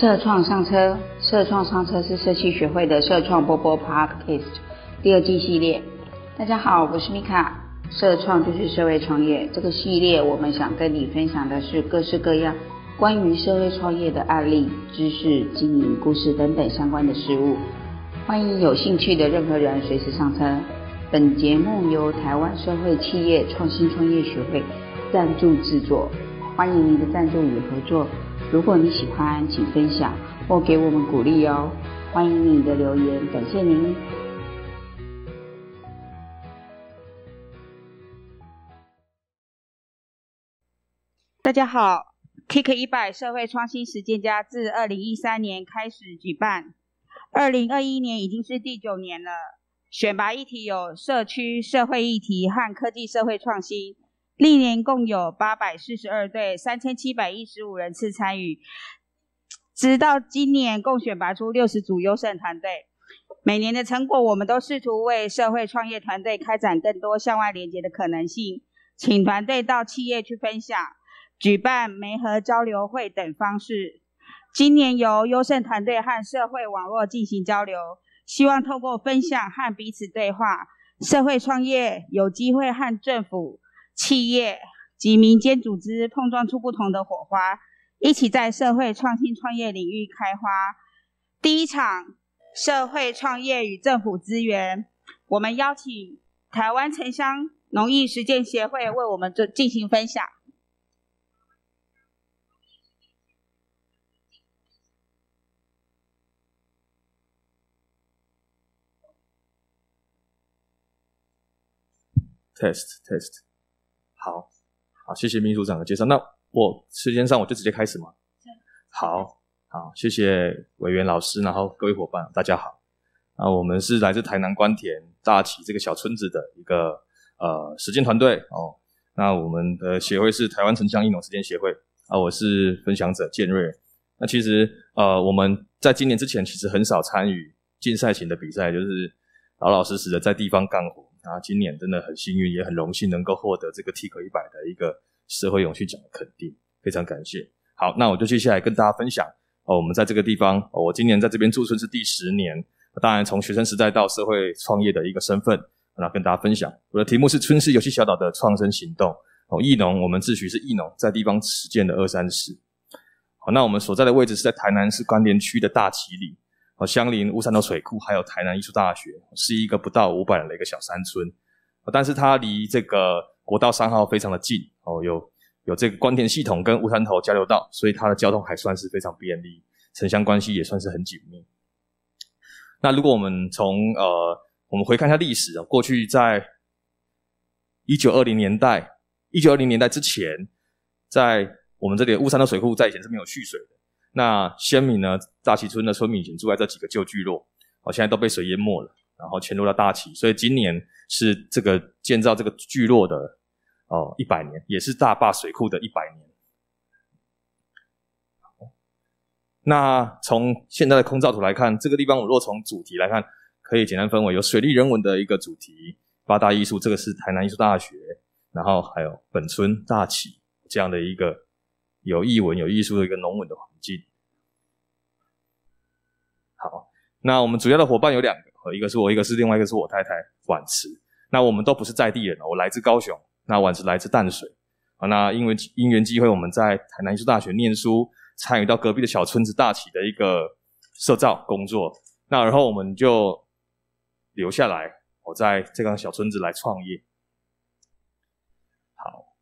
社创上车，社创上车是社企学会的社创波波 Podcast 第二季系列。大家好，我是米卡。社创就是社会创业，这个系列我们想跟你分享的是各式各样关于社会创业的案例、知识、经营故事等等相关的事物。欢迎有兴趣的任何人随时上车。本节目由台湾社会企业创新创业学会赞助制作，欢迎您的赞助与合作。如果你喜欢，请分享或给我们鼓励哦！欢迎你的留言，感谢您。大家好 ，Kick 100社会创新实践家自2013年开始举办，2021年已经是第9年了。选拔议题有社区、社会议题和科技社会创新。历年共有842队3715人次参与，直到今年共选拔出60组优胜团队。每年的成果我们都试图为社会创业团队开展更多向外连结的可能性，请团队到企业去分享，举办媒合交流会等方式。今年由优胜团队和社会网络进行交流，希望透过分享和彼此对话，社会创业有机会和政府、企业及民间组织碰撞出不同的火花，一起在社会创新创业领域开花。第一场社会创业与政府资源，我们邀请台湾城乡农艺实践协会为我们进行分享。Test。好，谢谢秘书长的介绍。那我时间上我就直接开始吗？好，谢谢委员老师，然后各位伙伴，大家好。那我们是来自台南关田大崎这个小村子的一个实践团队哦。那我们的协会是台湾城乡艺农实践协会啊，我是分享者建瑞。那其实我们在今年之前其实很少参与竞赛型的比赛，就是老老实实的在地方干活。然后今年真的很幸运，也很荣幸能够获得这个 TIC 100的一个社会永续奖的肯定，非常感谢。好，那我就接下来跟大家分享我们在这个地方我今年在这边驻村是第10年，当然从学生时代到社会创业的一个身份，然后跟大家分享。我的题目是春市游戏小岛的创生行动，艺农我们自诩是艺农在地方实践的230。好，那我们所在的位置是在台南市关联区的大崎里，相邻乌山头水库还有台南艺术大学，是一个不到500人的一个小山村，但是它离这个国道3号非常的近，有这个关田系统跟乌山头交流道，所以它的交通还算是非常便利，城乡关系也算是很紧密。那如果我们从我们回看一下历史，过去在1920年代之前，在我们这里乌山头水库在以前是没有蓄水的。那先民呢，大崎村的村民以前住在这几个旧聚落，现在都被水淹没了，然后迁入到大崎，所以今年是这个建造这个聚落的100年，也是大坝水库的100年。那从现在的空照图来看，这个地方我若从主题来看，可以简单分为有水利人文的一个主题，8大艺术，这个是台南艺术大学，然后还有本村大崎这样的一个有艺文有艺术的一个农文的环境。好，那我们主要的伙伴有2个，一个是我，一个是另外一个是我太太婉慈。那我们都不是在地人，我来自高雄，那婉慈来自淡水。那因缘机会，我们在台南艺术大学念书，参与到隔壁的小村子大崎的一个社造工作，那然后我们就留下来，我在这个小村子来创业。好，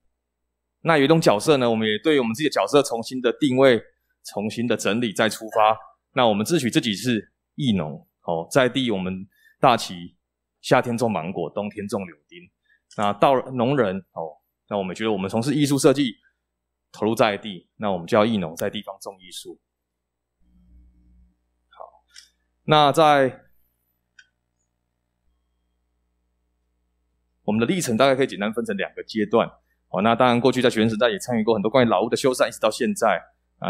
那有一种角色呢，我们也对我们自己的角色重新的定位，重新的整理再出发。那我们自诩自己是艺农在地，我们大崎夏天种芒果，冬天种柳丁。那到农人那我们觉得我们从事艺术设计，投入在地，那我们叫艺农在地方种艺术。好，那在我们的历程大概可以简单分成2个阶段。那当然过去在学生时代也参与过很多关于老屋的修缮，一直到现在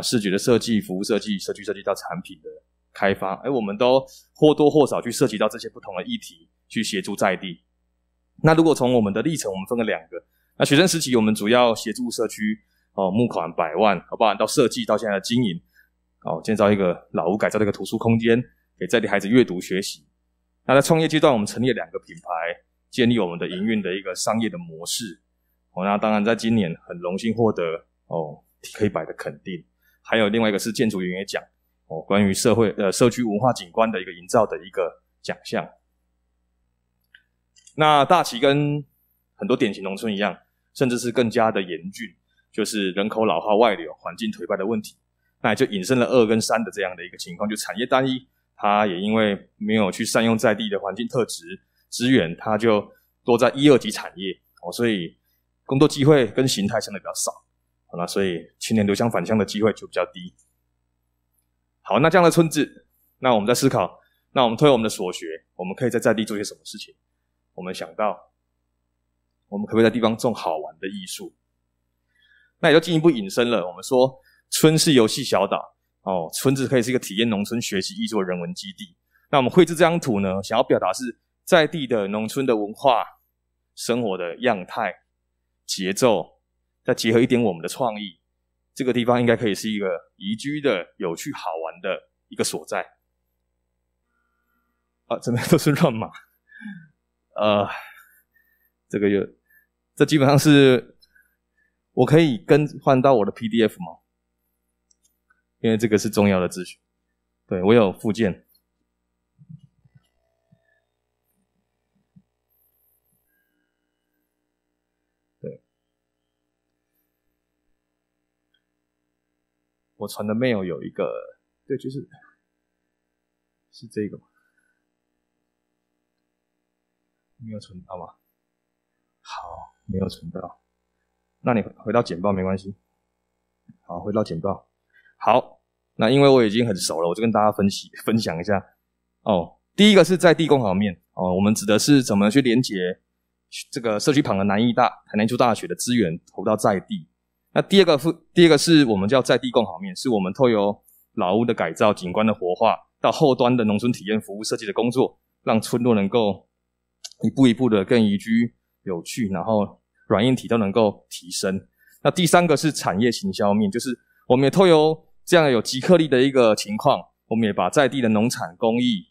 视觉的设计、服务设计、社区设计到产品的开发，我们都或多或少去涉及到这些不同的议题，去协助在地。那如果从我们的历程，我们分了2个。那学生时期我们主要协助社区募款100万，包含到设计到现在的经营，哦，建造一个老屋改造的一个图书空间，给在地孩子阅读学习。那在创业阶段，我们成立了2个品牌，建立我们的营运的一个商业的模式。哦，那当然在今年很荣幸获得哦 TIC 100的肯定，还有另外一个是建筑原野奖，哦，关于社区文化景观的一个营造的一个奖项。那大崎跟很多典型农村一样，甚至是更加的严峻，就是人口老化、外流、环境颓败的问题。那也就引申了2跟3的这样的一个情况，就产业单一，它也因为没有去善用在地的环境特质资源，它就多在1、2级产业，哦，所以工作机会跟形态相对比较少。好，那所以青年留乡返乡的机会就比较低。好，那这样的村子，那我们在思考，那我们推我们的所学，我们可以在地做些什么事情？我们想到，我们可不可以在地方种好玩的艺术？那也就进一步引申了，我们说村是游戏小岛，哦，村子可以是一个体验农村学习艺术的人文基地。那我们绘制这张图呢，想要表达是在地的农村的文化生活的样态节奏，再结合一点我们的创意，这个地方应该可以是一个宜居的、有趣好玩的一个所在。啊，这边都是乱码。这个这基本上是我可以换到我的 PDF 吗？因为这个是重要的资讯。对，我有附件。对。我传的 mail 有一个，对，就是这个吗？没有存到吗？好，没有存到。那你回到简报没关系。好，回到简报。好，那因为我已经很熟了，我就跟大家分享一下。哦，第一个是在地共好面。哦，我们指的是怎么去连结这个社区旁的台南艺术大学的资源投到在地。那第二个是我们叫在地共好面，是我们透由老屋的改造、景观的活化，到后端的农村体验服务设计的工作，让村落能够一步一步的更宜居、有趣，然后软硬体都能够提升。那第3个是产业行销面，就是我们也透由这样有集客力的一个情况，我们也把在地的农产工艺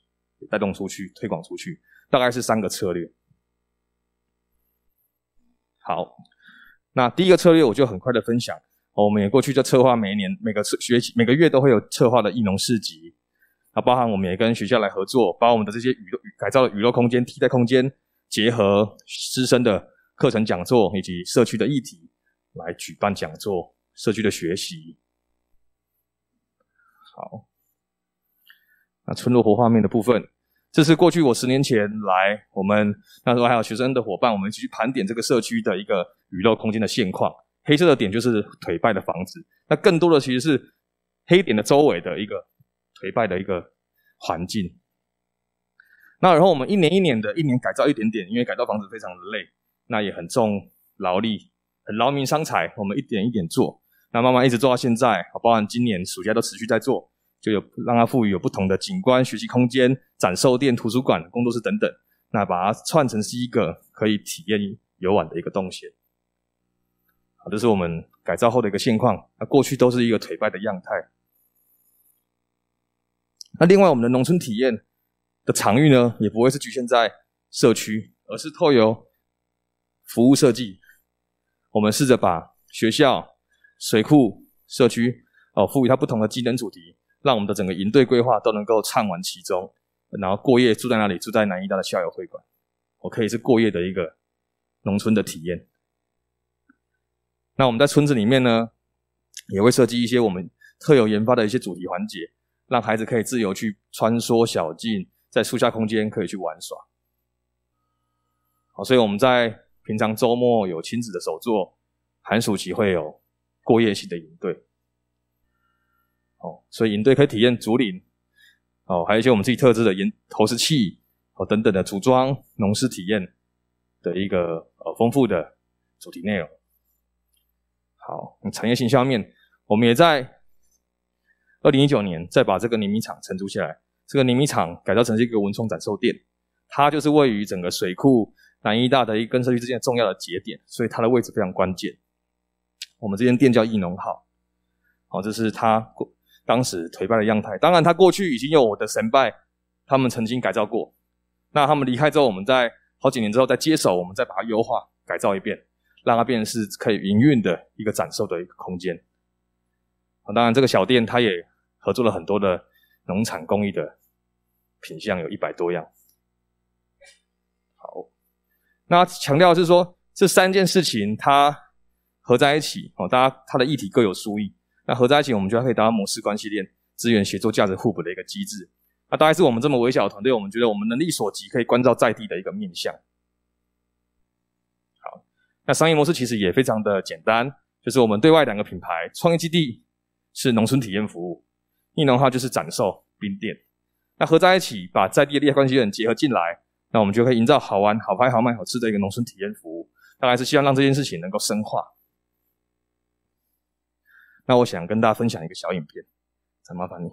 带动出去、推广出去，大概是3个策略。好，那第一个策略我就很快的分享，我们也过去就策划每个月都会有策划的艺农市集，那包含我们也跟学校来合作，把我们的这些改造的娱乐空间、替代空间，结合师生的课程讲座以及社区的议题来举办讲座、社区的学习。好，那村落活化面的部分，这是过去我10年前来，我们那时候还有学生的伙伴，我们一起去盘点这个社区的一个娱乐空间的现况。黑色的点就是颓败的房子，那更多的其实是黑点的周围的一个颓败的一个环境。那然后我们一年改造一点点，因为改造房子非常的累，那也很重劳力，很劳民伤财，我们一点一点做。那慢慢一直做到现在，包含今年暑假都持续在做，就有让它赋予有不同的景观、学习空间、展售店、图书馆、工作室等等，那把它串成是一个可以体验游玩的一个动线。好，这是我们改造后的一个现况，那过去都是一个颓败的样态。那另外我们的农村体验的场域呢，也不会是局限在社区，而是透由服务设计，我们试着把学校、水库、社区赋予它不同的机能主题，让我们的整个营队规划都能够畅玩其中，然后过夜住在哪里？住在南医大的校友会馆，我可以是过夜的一个农村的体验。那我们在村子里面呢，也会设计一些我们特有研发的一些主题环节，让孩子可以自由去穿梭小径，在树下空间可以去玩耍。好，所以我们在平常周末有亲子的手作，寒暑期会有过夜性的营队。哦，所以营队可以体验竹林，哦，还有一些我们自己特制的投石器，哦，等等的组装农事体验的一个丰富的主题内容。好，产业形象面，我们也在2019年再把这个碾米厂承租下来，这个碾米厂改造成是一个文创展售店，它就是位于整个水库、南医大的一跟社区之间的重要的节点，所以它的位置非常关键。我们这间店叫艺农号，好，这是它当时颓败的样态。当然，他过去已经有我的神拜，他们曾经改造过。那他们离开之后，我们在好几年之后再接手，我们再把它优化改造一遍，让它变成是可以营运的一个展售的一个空间。当然，这个小店它也合作了很多的农产工艺的品项，有100多样。好，那强调的是说这三件事情它合在一起，大家它的议题各有殊异。那合在一起，我们就可以达到模式关系链、资源协作、价值互补的一个机制。那大概是我们这么微小的团队，我们觉得我们能力所及可以关照在地的一个面向。好，那商业模式其实也非常的简单，就是我们对外两个品牌，创业基地是农村体验服务，艺农号就是展售冰店。那合在一起，把在地的利害关系人结合进来，那我们就可以营造好玩、好拍、好卖、好吃的一个农村体验服务。大概是希望让这件事情能够深化。那我想跟大家分享一个小影片，再麻烦你。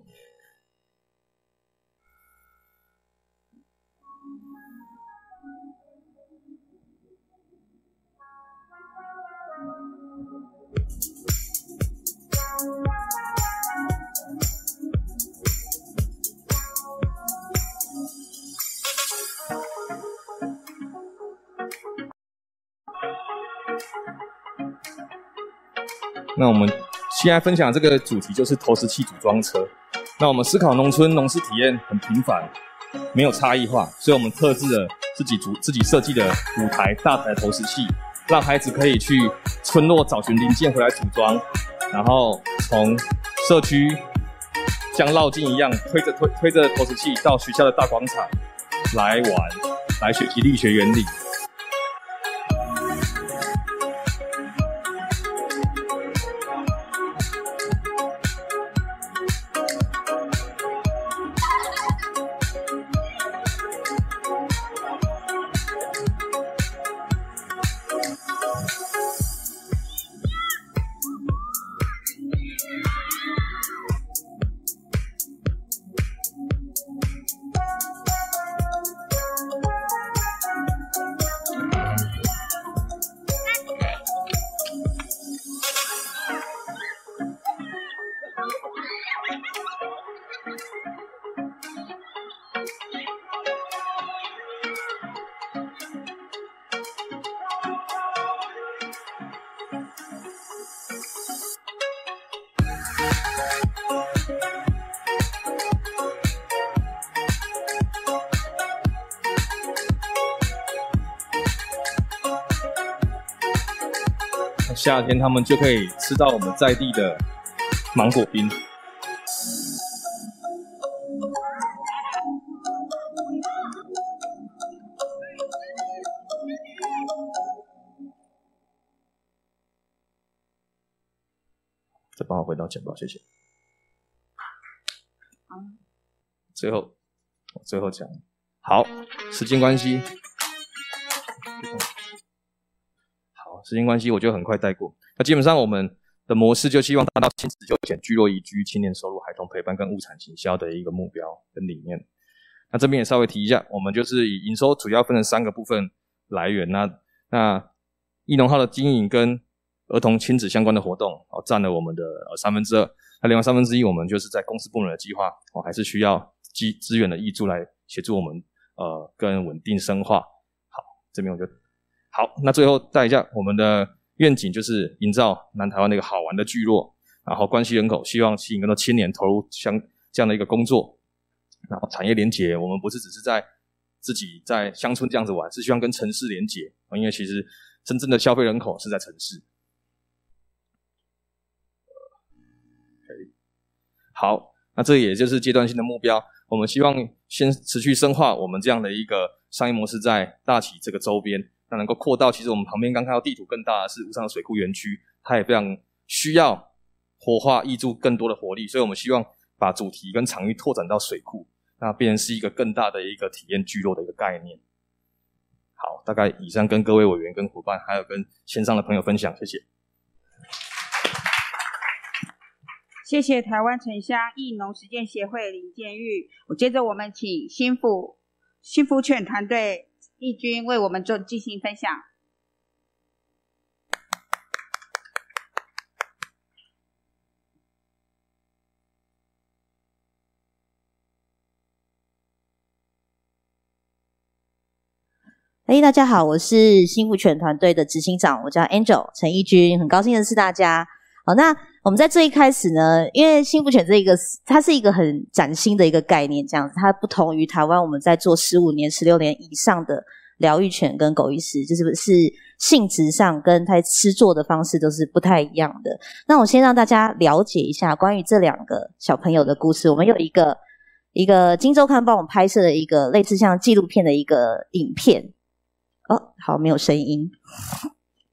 那我们现在分享这个主题就是投石器组装车。那我们思考农村农事体验很平凡，没有差异化，所以我们特制了自己设计的舞台大台投石器，让孩子可以去村落找寻零件回来组装，然后从社区像绕境一样推着投石器到学校的大广场来玩，来学习力学原理。夏天他们就可以吃到我们在地的芒果冰。再帮我回到简报，谢谢。最后讲，好，时间关系。时间关系，我就很快带过。那基本上我们的模式就希望达到亲子就前聚落宜居、青年收入、孩童陪伴跟物产行销的一个目标跟理念。那这边也稍微提一下，我们就是以营收主要分成3个部分来源。那艺农号的经营跟儿童亲子相关的活动占了我们的2/3。那另外1/3我们就是在公司部门的计划还是需要资源的挹注来协助我们更稳定深化。好，这边我就。好，那最后带一下我们的愿景，就是营造南台湾的一个好玩的聚落，然后关系人口，希望吸引更多青年投入这样的一个工作，然后产业连结，我们不是只是在自己在乡村这样子玩，是希望跟城市连结，因为其实真正的消费人口是在城市。好，那这也就是阶段性的目标，我们希望先持续深化我们这样的一个商业模式在大崎这个周边。那能够扩到，其实我们旁边刚看到地图更大的是乌山水库园区，它也非常需要活化挹注更多的活力，所以我们希望把主题跟场域拓展到水库，那变成是一个更大的一个体验聚落的一个概念。好，大概以上跟各位委员、跟伙伴，还有跟线上的朋友分享，谢谢。谢谢台湾城乡艺农实践协会林建裕。接着我们请幸福犬团队。义军为我们做进行分享。Hey, 大家好，我是幸福犬团队的执行长，我叫 Angel 陈奕君，很高兴认识大家。好，那我们在这一开始呢，因为幸福犬这一个它是一个很崭新的一个概念，这样子它不同于台湾我们在做15年16年以上的疗愈犬跟狗医师，就是性质上跟它施作的方式都是不太一样的。那我先让大家了解一下关于这两个小朋友的故事。我们有一个金周刊帮我们拍摄的一个类似像纪录片的一个影片。哦，好，没有声音。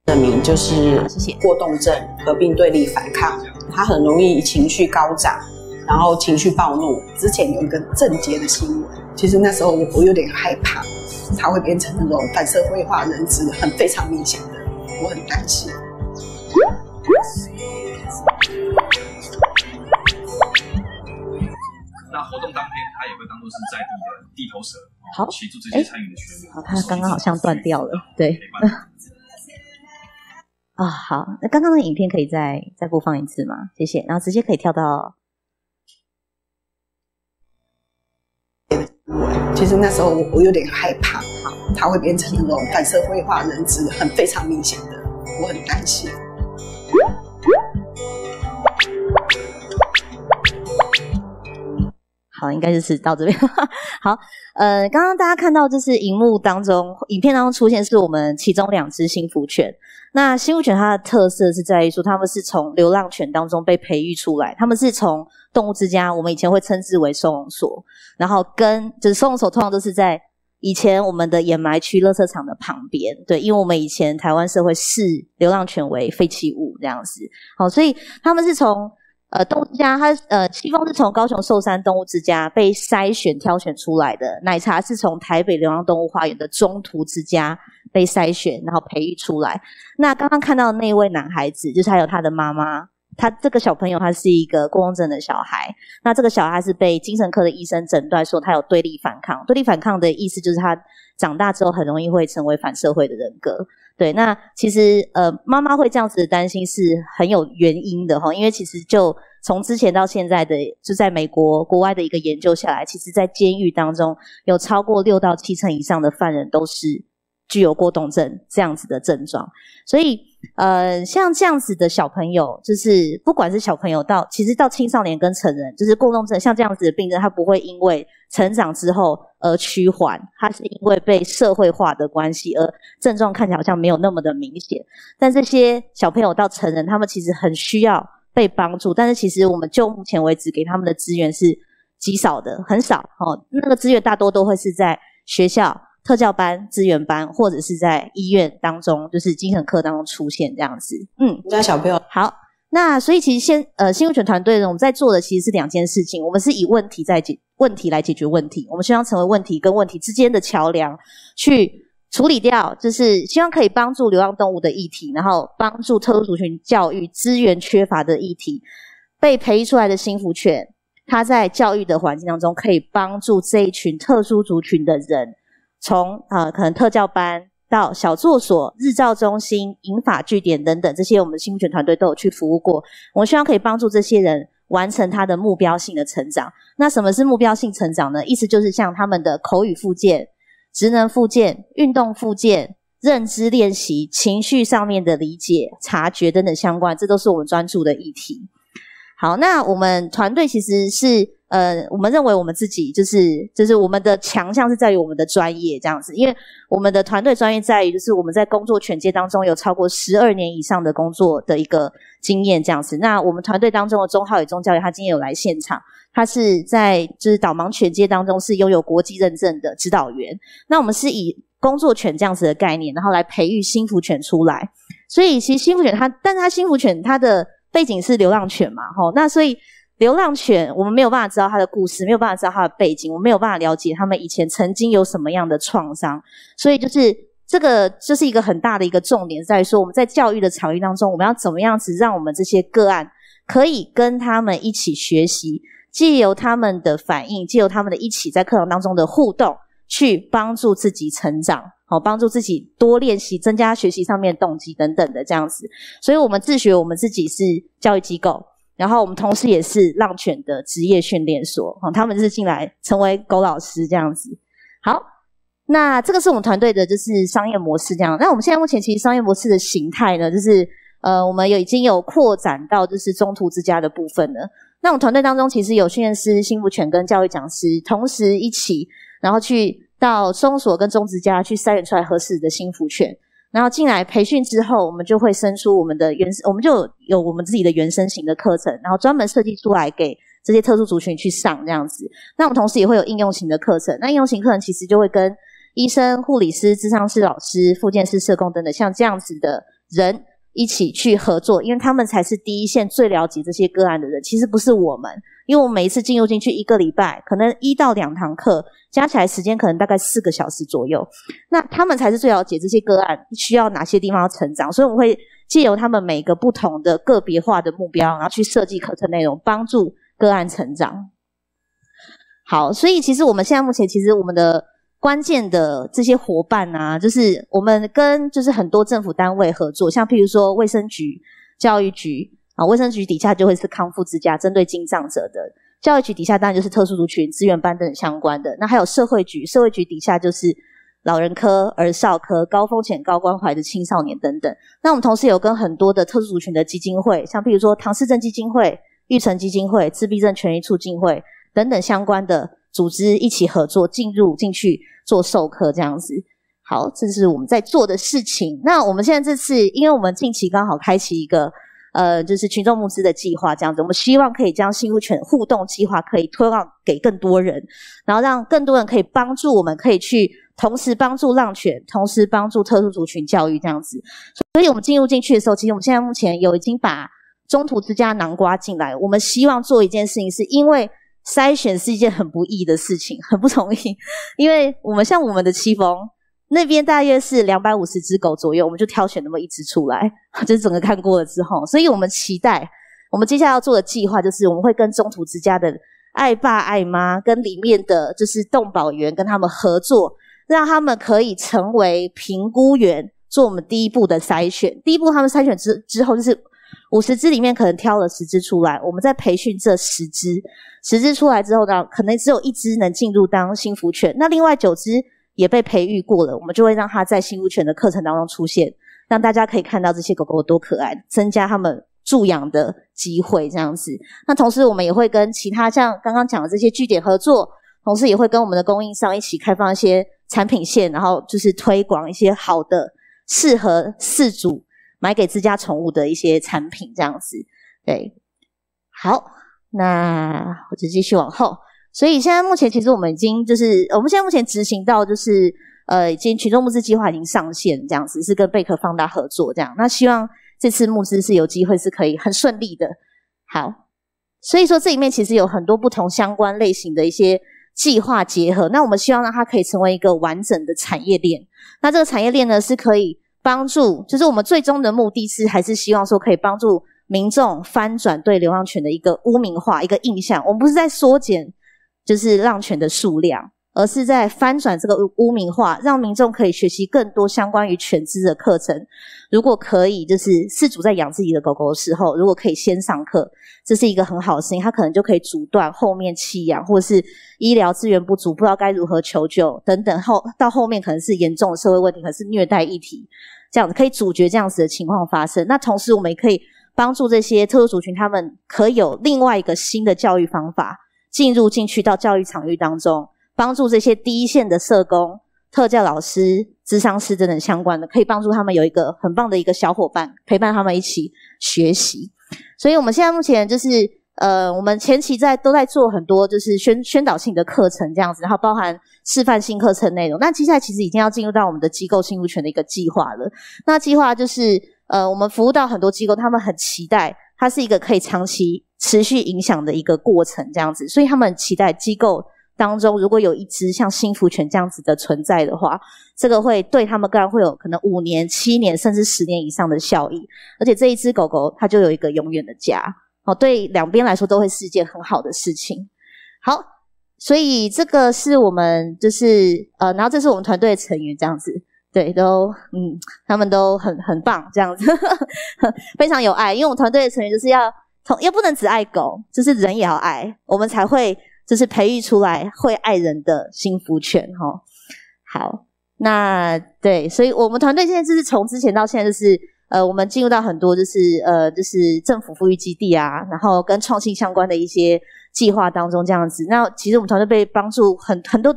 证明就是过动症合并对立反抗，他很容易情绪高涨，然后情绪暴怒。之前有一个郑捷的新闻，其实那时候我有点害怕，他会变成那种反社会化人质，很非常明显的，我很担心。那活动当天，他也会当作是在地的地头蛇，好，协助直接参与的学员。好，他刚刚好像断掉了，对。啊、哦，好，那刚刚的影片可以再播放一次吗？谢谢。然后直接可以跳到，其实那时候我有点害怕，他会变成那种反社会化人质，很非常明显的，我很担心。好，应该是到这边。好，刚刚大家看到就是荧幕当中、影片当中出现是我们其中两只幸福犬。那幸福犬它的特色是在于说，它们是从流浪犬当中被培育出来，它们是从动物之家，我们以前会称之为收容所，然后跟就是收容所通常都是在以前我们的掩埋区、垃圾场的旁边，对，因为我们以前台湾社会视流浪犬为废弃物这样子。好，所以它们是从动物之家，它戚风是从高雄寿山动物之家被筛选挑选出来的，奶茶是从台北流浪动物花园的中途之家被筛选然后培育出来。那刚刚看到的那一位男孩子，就是还有他的妈妈，他这个小朋友他是一个过动症的小孩。那这个小孩是被精神科的医生诊断说他有对立反抗，对立反抗的意思就是他长大之后很容易会成为反社会的人格。对，那其实妈妈会这样子的担心是很有原因的齁，因为其实就从之前到现在的，就在美国国外的一个研究下来，其实在监狱当中有超过6到7成以上的犯人都是具有过动症这样子的症状。所以像这样子的小朋友，就是不管是小朋友到其实到青少年跟成人，就是过动症像这样子的病症，它不会因为成长之后而趋缓，它是因为被社会化的关系而症状看起来好像没有那么的明显。但这些小朋友到成人，他们其实很需要被帮助，但是其实我们就目前为止给他们的资源是极少的，很少齁，那个资源大多都会是在学校特教班、资源班，或者是在医院当中，就是精神科当中出现这样子。嗯，家小朋友好。那所以其实幸福犬团队呢，我们在做的其实是两件事情，我们是以问题来解决问题，我们希望成为问题跟问题之间的桥梁，去处理掉，就是希望可以帮助流浪动物的议题，然后帮助特殊族群教育资源缺乏的议题。被培育出来的幸福犬，它在教育的环境当中可以帮助这一群特殊族群的人，从可能特教班到小作所、日照中心、银发据点等等，这些我们幸福犬团队都有去服务过。我们希望可以帮助这些人完成他的目标性的成长。那什么是目标性成长呢？意思就是像他们的口语复健、职能复健、运动复健、认知练习、情绪上面的理解、察觉等等相关，这都是我们专注的议题。好，那我们团队其实是我们认为我们自己就是我们的强项是在于我们的专业这样子，因为我们的团队专业在于就是我们在工作犬界当中有超过12年以上的工作的一个经验这样子。那我们团队当中的钟浩宇钟教练，他今天有来现场，他是在就是导盲犬界当中是拥有国际认证的指导员。那我们是以工作犬这样子的概念，然后来培育幸福犬出来。所以其实幸福犬但是幸福犬它的背景是流浪犬嘛，齁，那所以流浪犬我们没有办法知道他的故事，没有办法知道他的背景，我们没有办法了解他们以前曾经有什么样的创伤。所以就是这个就是一个很大的一个重点，在于说我们在教育的场域当中，我们要怎么样子让我们这些个案可以跟他们一起学习，藉由他们的反应，藉由他们的一起在课堂当中的互动，去帮助自己成长，帮助自己多练习，增加学习上面动机等等的这样子。所以我们自学，我们自己是教育机构，然后我们同时也是浪犬的职业训练所，他们是进来成为狗老师这样子。好，那这个是我们团队的就是商业模式这样。那我们现在目前其实商业模式的形态呢，就是我们已经有扩展到就是中途之家的部分了。那我们团队当中其实有训练师、幸福犬跟教育讲师同时一起，然后去到搜索跟中职家去筛选出来合适的幸福犬，然后进来培训之后，我们就会生出我们的我们就有我们自己的原生型的课程，然后专门设计出来给这些特殊族群去上这样子。那我们同时也会有应用型的课程，那应用型课程其实就会跟医生、护理师、咨商师、老师、复健师、社工等等像这样子的人一起去合作，因为他们才是第一线最了解这些个案的人，其实不是我们，因为我们每一次进入进去一个礼拜可能1到2堂课，加起来时间可能大概4个小时左右，那他们才是最了解这些个案需要哪些地方要成长，所以我们会藉由他们每个不同的个别化的目标，然后去设计课程内容帮助个案成长。好，所以其实我们现在目前其实我们的关键的这些伙伴啊，就是我们跟就是很多政府单位合作，像譬如说卫生局、教育局啊，卫生局底下就会是康复之家，针对精障者的；教育局底下当然就是特殊族群、资源班等相关的；那还有社会局，社会局底下就是老人科、儿少科、高风险高关怀的青少年等等。那我们同时有跟很多的特殊族群的基金会，像譬如说唐氏症基金会、育成基金会、自闭症权益促进会等等相关的组织一起合作，进去做授课这样子。好，这是我们在做的事情。那我们现在这次，因为我们近期刚好开启一个就是群众募资的计划这样子，我们希望可以将幸福犬互动计划可以推广给更多人，然后让更多人可以帮助我们，可以去同时帮助浪犬，同时帮助特殊族群教育这样子。所以我们进入进去的时候，其实我们现在目前有已经把中途之家囊括进来，我们希望做一件事情，是因为筛选是一件很不易的事情，很不容易，因为我们像我们的七峰那边大约是250只狗左右，我们就挑选那么一只出来，就是整个看过了之后，所以我们期待我们接下来要做的计划，就是我们会跟中途之家的爱爸爱妈跟里面的就是动保员跟他们合作，让他们可以成为评估员，做我们第一步的筛选。第一步他们筛选之后，就是50只里面可能挑了10只出来，我们再培训这10只出来之后呢，可能只有1只能进入当幸福犬，那另外9只也被培育过了，我们就会让它在幸福犬的课程当中出现，让大家可以看到这些狗狗多可爱，增加他们助养的机会这样子。那同时我们也会跟其他像刚刚讲的这些据点合作，同时也会跟我们的供应商一起开放一些产品线，然后就是推广一些好的适合饲主买给自家宠物的一些产品这样子。对，好，那我就继续往后。所以现在目前其实我们已经就是我们现在目前执行到就是已经群众募资计划已经上线这样子，是跟贝壳放大合作这样。那希望这次募资是有机会是可以很顺利的。好，所以说这里面其实有很多不同相关类型的一些计划结合，那我们希望让它可以成为一个完整的产业链。那这个产业链呢，是可以帮助，就是我们最终的目的是还是希望说可以帮助民众翻转对流浪犬的一个污名化、一个印象。我们不是在缩减就是浪犬的数量，而是在翻转这个污名化，让民众可以学习更多相关于犬只的课程。如果可以，就是饲主在养自己的狗狗的时候，如果可以先上课，这是一个很好的事情，他可能就可以阻断后面弃养或者是医疗资源不足，不知道该如何求救等等，到后面可能是严重的社会问题，可能是虐待议题，这样子可以阻绝这样子的情况发生。那同时我们也可以帮助这些特殊族群，他们可以有另外一个新的教育方法进去到教育场域当中，帮助这些第一线的社工、特教老师、咨商师等等相关的，可以帮助他们有一个很棒的一个小伙伴陪伴他们一起学习。所以我们现在目前就是我们前期都在做很多就是宣导性的课程这样子，然后包含示范性课程内容。那接下来其实已经要进入到我们的机构幸福犬的一个计划了。那计划就是我们服务到很多机构，他们很期待它是一个可以长期持续影响的一个过程这样子，所以他们很期待机构当中如果有一只像幸福犬这样子的存在的话，这个会对他们个人会有可能5年、7年甚至10年以上的效益，而且这一只狗狗它就有一个永远的家，对两边来说都会是一件很好的事情。好，所以这个是我们就是然后这是我们团队的成员这样子，对，都他们都很棒这样子非常有爱，因为我们团队的成员就是要不能只爱狗，就是人也要爱，我们才会就是培育出来会爱人的幸福犬。好，那对，所以我们团队现在就是从之前到现在就是我们进入到很多就是政府富裕基地啊，然后跟创新相关的一些计划当中这样子。那其实我们团队被帮助很多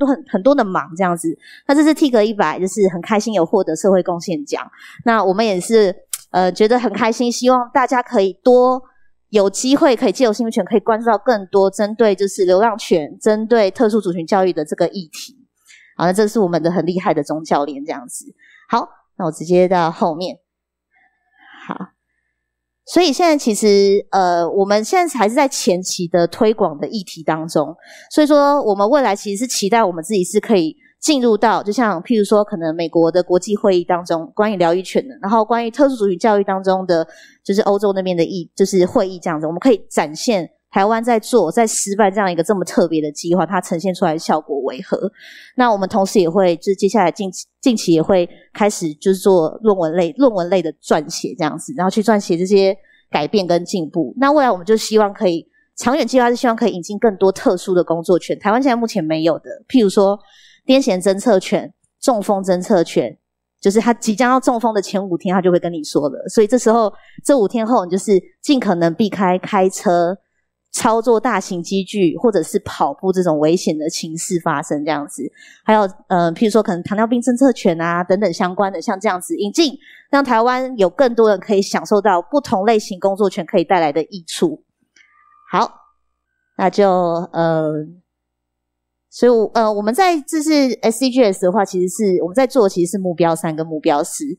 的忙这样子。那这次 TIC 100就是很开心有获得社会贡献奖。那我们也是觉得很开心，希望大家可以多有机会可以借由幸福权可以关注到更多针对就是流浪犬、针对特殊族群教育的这个议题。好，那这是我们的很厉害的总教练这样子。好，那我直接到后面。好，所以现在其实我们现在还是在前期的推广的议题当中，所以说我们未来其实是期待我们自己是可以进入到就像譬如说可能美国的国际会议当中关于疗愈犬的，然后关于特殊族群教育当中的就是欧洲那边的就是会议这样子，我们可以展现台湾在失败这样一个这么特别的计划它呈现出来的效果为何。那我们同时也会就是接下来近期也会开始就是做论文类的撰写这样子，然后去撰写这些改变跟进步。那未来我们就希望可以长远计划是希望可以引进更多特殊的工作犬，台湾现在目前没有的，譬如说癫痫侦测犬、中风侦测犬，就是他即将要中风的前5天他就会跟你说了，所以这时候这5天后你就是尽可能避开开车、操作大型机具或者是跑步这种危险的情势发生这样子。还有譬如说可能糖尿病侦测犬啊等等相关的，像这样子引进，让台湾有更多人可以享受到不同类型工作犬可以带来的益处。好，那就所以我们在这是 SDGs 的话，其实是我们在做的其实是目标3跟目标10。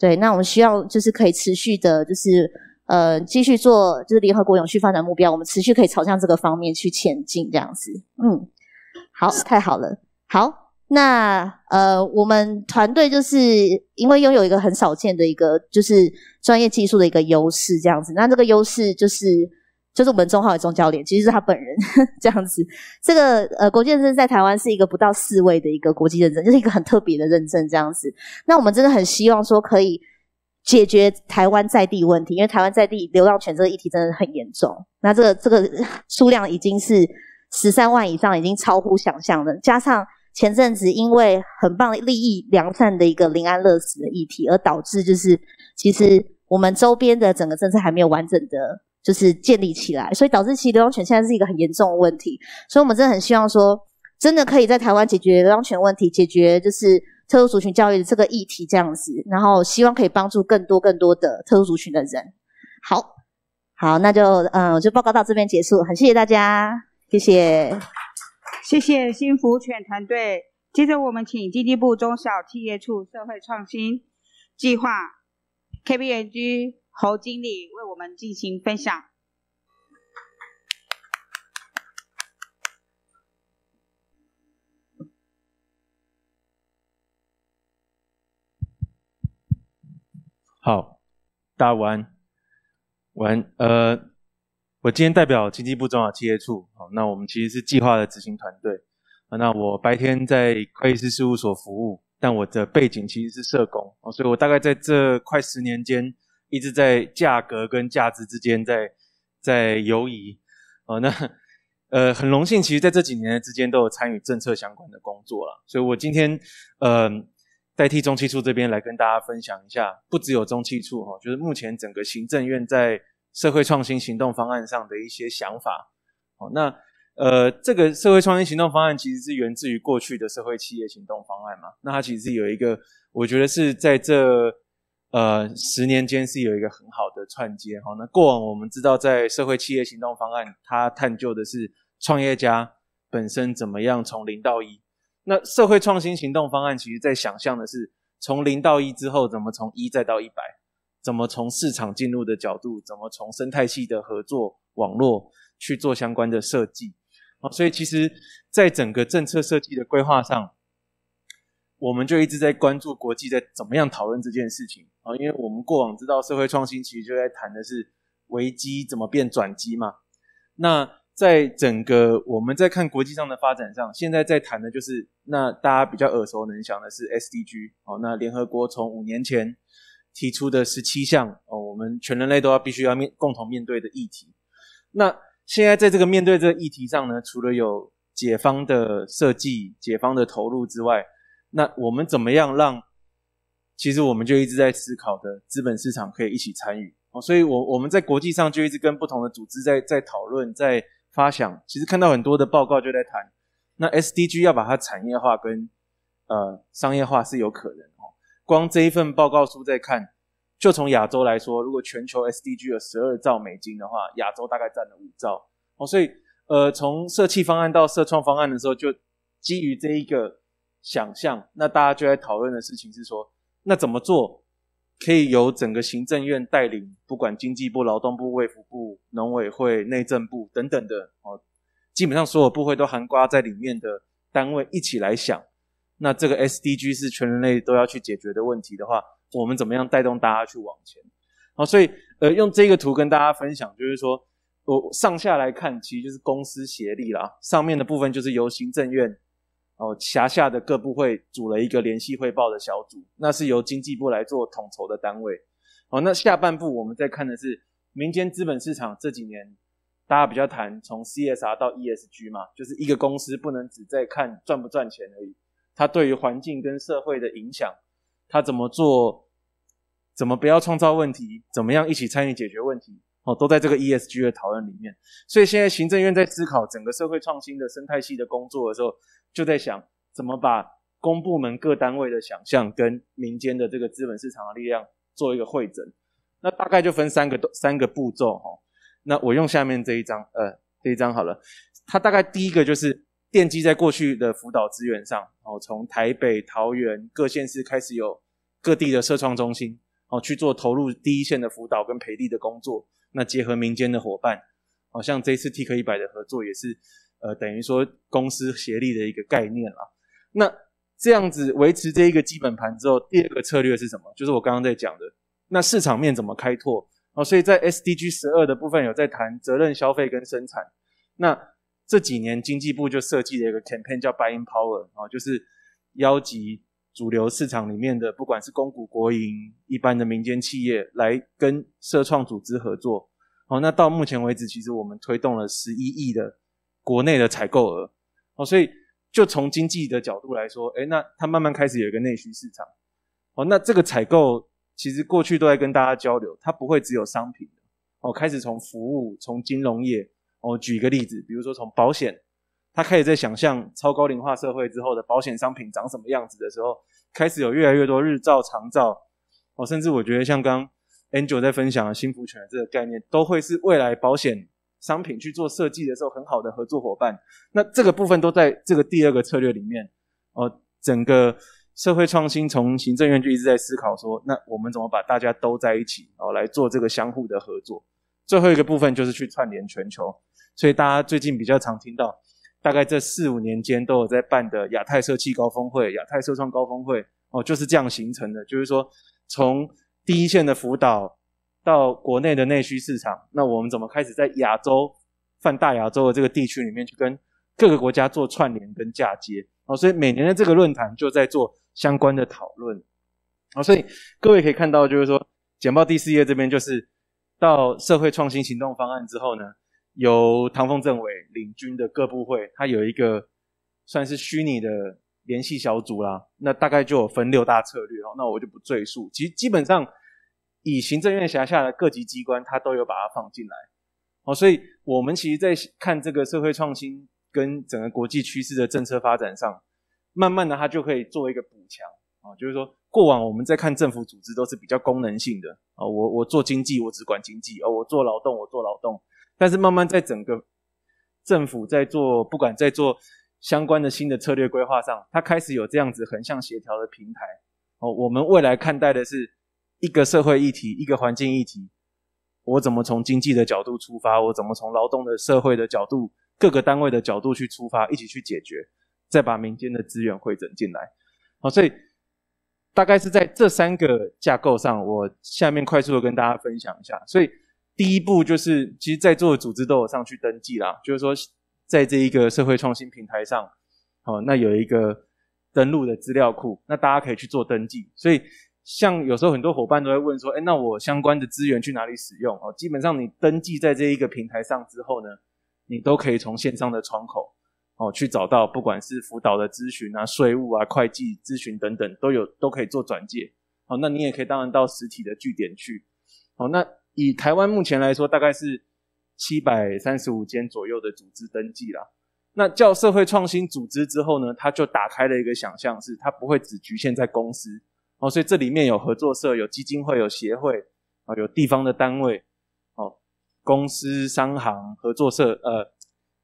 对，那我们希望就是可以持续的就是继续做就是联合国永续发展目标，我们持续可以朝向这个方面去前进这样子。嗯，好，太好了。好，那我们团队就是因为拥有一个很少见的一个就是专业技术的一个优势这样子，那这个优势就是我们钟浩宇钟教练其实是他本人这样子。这个国际认证在台湾是一个不到4位的一个国际认证，就是一个很特别的认证这样子。那我们真的很希望说可以解决台湾在地问题，因为台湾在地流浪犬这个议题真的很严重。那这个数量已经是13万以上，已经超乎想象了。加上前阵子因为很棒的利益良善的一个临安乐死的议题，而导致就是其实我们周边的整个政策还没有完整的就是建立起来，所以导致其实流浪犬现在是一个很严重的问题。所以我们真的很希望说真的可以在台湾解决流浪犬问题，解决就是特殊族群教育的这个议题这样子，然后希望可以帮助更多的特殊族群的人。好，那就我就报告到这边结束，很谢谢大家，谢谢幸福犬团队。接着我们请经济部中小企业处社会创新计划 KPMG 侯经理为我们进行分享。好，大晚安。我今天代表经济部中小企业处，好，那我们其实是计划的执行团队。那我白天在会计师事务所服务，但我的背景其实是社工，所以我大概在这快10年间一直在价格跟价值之间在游移。很荣幸其实在这几年之间都有参与政策相关的工作啦，所以我今天代替中企处这边来跟大家分享一下，不只有中企处就是目前整个行政院在社会创新行动方案上的一些想法。那这个社会创新行动方案其实是源自于过去的社会企业行动方案嘛，那它其实有一个我觉得是在这10年间是有一个很好的串接。那过往我们知道在社会企业行动方案它探究的是创业家本身怎么样从0到1，那社会创新行动方案其实在想象的是从0到1之后怎么从1再到100，怎么从市场进入的角度，怎么从生态系的合作网络去做相关的设计。所以其实在整个政策设计的规划上，我们就一直在关注国际在怎么样讨论这件事情，因为我们过往知道社会创新其实就在谈的是危机怎么变转机嘛。那在整个我们在看国际上的发展上，现在在谈的就是那大家比较耳熟能详的是 SDG， 那联合国从5年前提出的17项我们全人类都要必须要共同面对的议题。那现在在这个面对这个议题上呢，除了有解方的设计、解方的投入之外，那我们怎么样让其实我们就一直在思考的资本市场可以一起参与。所以我们在国际上就一直跟不同的组织在讨论，在发想，其实看到很多的报告就在谈那 SDG 要把它产业化跟商业化是有可能。光这一份报告书在看，就从亚洲来说，如果全球 SDG 有12兆美金的话，亚洲大概占了5兆。所以从社企方案到社创方案的时候，就基于这一个想象，那大家就在讨论的事情是说，那怎么做可以由整个行政院带领，不管经济部、劳动部、卫福部、农委会、内政部等等的基本上所有部会都涵盖在里面的单位一起来想，那这个 SDG 是全人类都要去解决的问题的话，我们怎么样带动大家去往前。所以用这个图跟大家分享，就是说我上下来看其实就是公私协力啦，上面的部分就是由行政院辖下的各部会组了一个联系汇报的小组，那是由经济部来做统筹的单位。那下半部我们在看的是民间资本市场，这几年大家比较谈从 CSR 到 ESG 嘛，就是一个公司不能只在看赚不赚钱而已，它对于环境跟社会的影响，它怎么做，怎么不要创造问题，怎么样一起参与解决问题，都在这个 ESG 的讨论里面。所以现在行政院在思考整个社会创新的生态系的工作的时候，就在想怎么把公部门各单位的想象跟民间的这个资本市场的力量做一个汇整。那大概就分三个步骤。那我用下面这一张好了。它大概第一个就是奠基在过去的辅导资源上，从台北、桃园各县市开始有各地的社创中心去做投入第一线的辅导跟培力的工作，那结合民间的伙伴，像这一次 TIC 100的合作也是等于说公私协力的一个概念啦。那这样子维持这一个基本盘之后，第二个策略是什么？就是我刚刚在讲的，那市场面怎么开拓。所以在 SDG 12的部分有在谈责任消费跟生产。那这几年经济部就设计了一个 campaign 叫 Buying Power， 就是邀集主流市场里面的不管是公股国营一般的民间企业来跟社创组织合作。那到目前为止其实我们推动了11亿的国内的采购额。所以就从经济的角度来说，那它慢慢开始有一个内需市场。那这个采购其实过去都在跟大家交流，它不会只有商品的。开始从服务，从金融业。举一个例子，比如说从保险，他开始在想象超高龄化社会之后的保险商品长什么样子的时候，开始有越来越多日照、长照，甚至我觉得像刚 Angel 在分享的幸福犬的这个概念，都会是未来保险商品去做设计的时候很好的合作伙伴。那这个部分都在这个第二个策略里面。整个社会创新从行政院就一直在思考说，那我们怎么把大家都在一起来做这个相互的合作。最后一个部分就是去串联全球。所以大家最近比较常听到，大概这4-5年间都有在办的亚太社企高峰会、亚太社创高峰会，就是这样形成的。就是说，从第一线的辅导到国内的内需市场，那我们怎么开始在亚洲、泛大亚洲的这个地区里面去跟各个国家做串联跟嫁接？所以每年的这个论坛就在做相关的讨论。所以各位可以看到，就是说，简报第4页这边就是到社会创新行动方案之后呢，由唐凤政委领军的各部会，他有一个算是虚拟的联系小组啦，那大概就有分6大策略，那我就不赘述。其实基本上以行政院辖下的各级机关，他都有把它放进来。所以我们其实在看这个社会创新跟整个国际趋势的政策发展上，慢慢的它就可以做一个补强。就是说过往我们在看政府组织都是比较功能性的，我做经济我只管经济，我做劳动我做劳动。但是慢慢在整个政府在做，不管在做相关的新的策略规划上，它开始有这样子横向协调的平台。我们未来看待的是一个社会议题、一个环境议题，我怎么从经济的角度出发，我怎么从劳动的社会的角度、各个单位的角度去出发，一起去解决，再把民间的资源汇整进来。所以大概是在这3个架构上，我下面快速的跟大家分享一下。所以第一步就是，其实在座的组织都有上去登记啦，就是说，在这一个社会创新平台上，那有一个登录的资料库，那大家可以去做登记。所以，像有时候很多伙伴都会问说，那我相关的资源去哪里使用？基本上你登记在这一个平台上之后呢，你都可以从线上的窗口去找到不管是辅导的咨询啊、税务啊、会计咨询等等都可以做转介。那你也可以当然到实体的据点去。那以台湾目前来说大概是735间左右的组织登记啦。那叫社会创新组织之后呢，它就打开了一个想象，是它不会只局限在公司。所以这里面有合作社、有基金会、有协会、有地方的单位、公司、商行、合作社、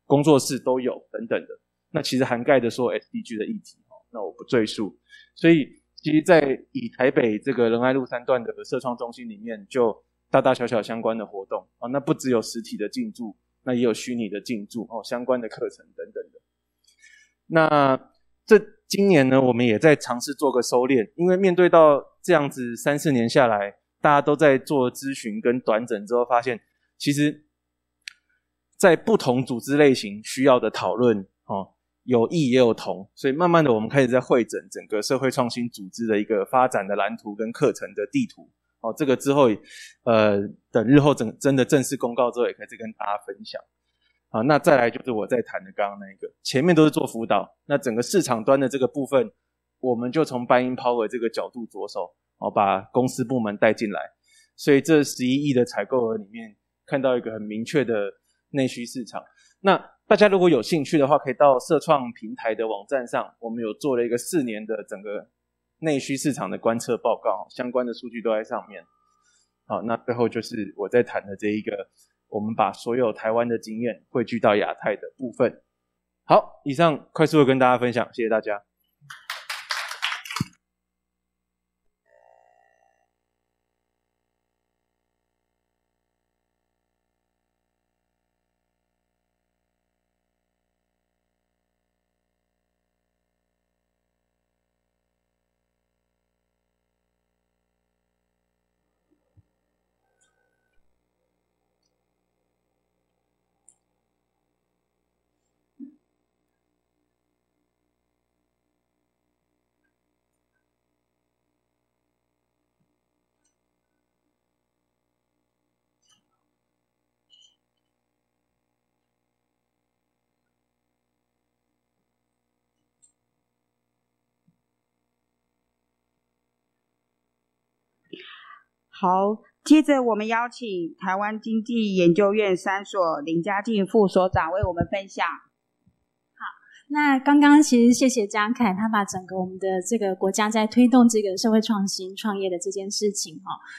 工作室都有等等的。那其实涵盖的说 SDG 的议题，那我不赘述。所以其实在以台北这个仁爱路三段的社创中心里面，就大大小小相关的活动，那不只有实体的进驻，那也有虚拟的进驻，相关的课程等等的。那这今年呢，我们也在尝试做个收敛，因为面对到这样子3-4年下来，大家都在做咨询跟短诊之后，发现其实在不同组织类型需要的讨论，有异也有同，所以慢慢的我们开始在汇整整个社会创新组织的一个发展的蓝图跟课程的地图。这个之后等日后真的正式公告之后也可以再跟大家分享。好，那再来就是我在谈的刚刚那个，前面都是做辅导，那整个市场端的这个部分，我们就从Buying Power 这个角度着手，把公司部门带进来。所以这11亿的采购额里面看到一个很明确的内需市场。那大家如果有兴趣的话，可以到社创平台的网站上，我们有做了一个4年的整个内需市场的观测报告，相关的数据都在上面。好，那最后就是我在谈的这一个，我们把所有台湾的经验汇聚到亚太的部分。好，以上快速的跟大家分享，谢谢大家。好，接着我们邀请台湾经济研究院3所林嘉靖副所长为我们分享。好，那刚刚其实谢谢嘉凯，他把整个我们的这个国家在推动这个社会创新创业的这件事情，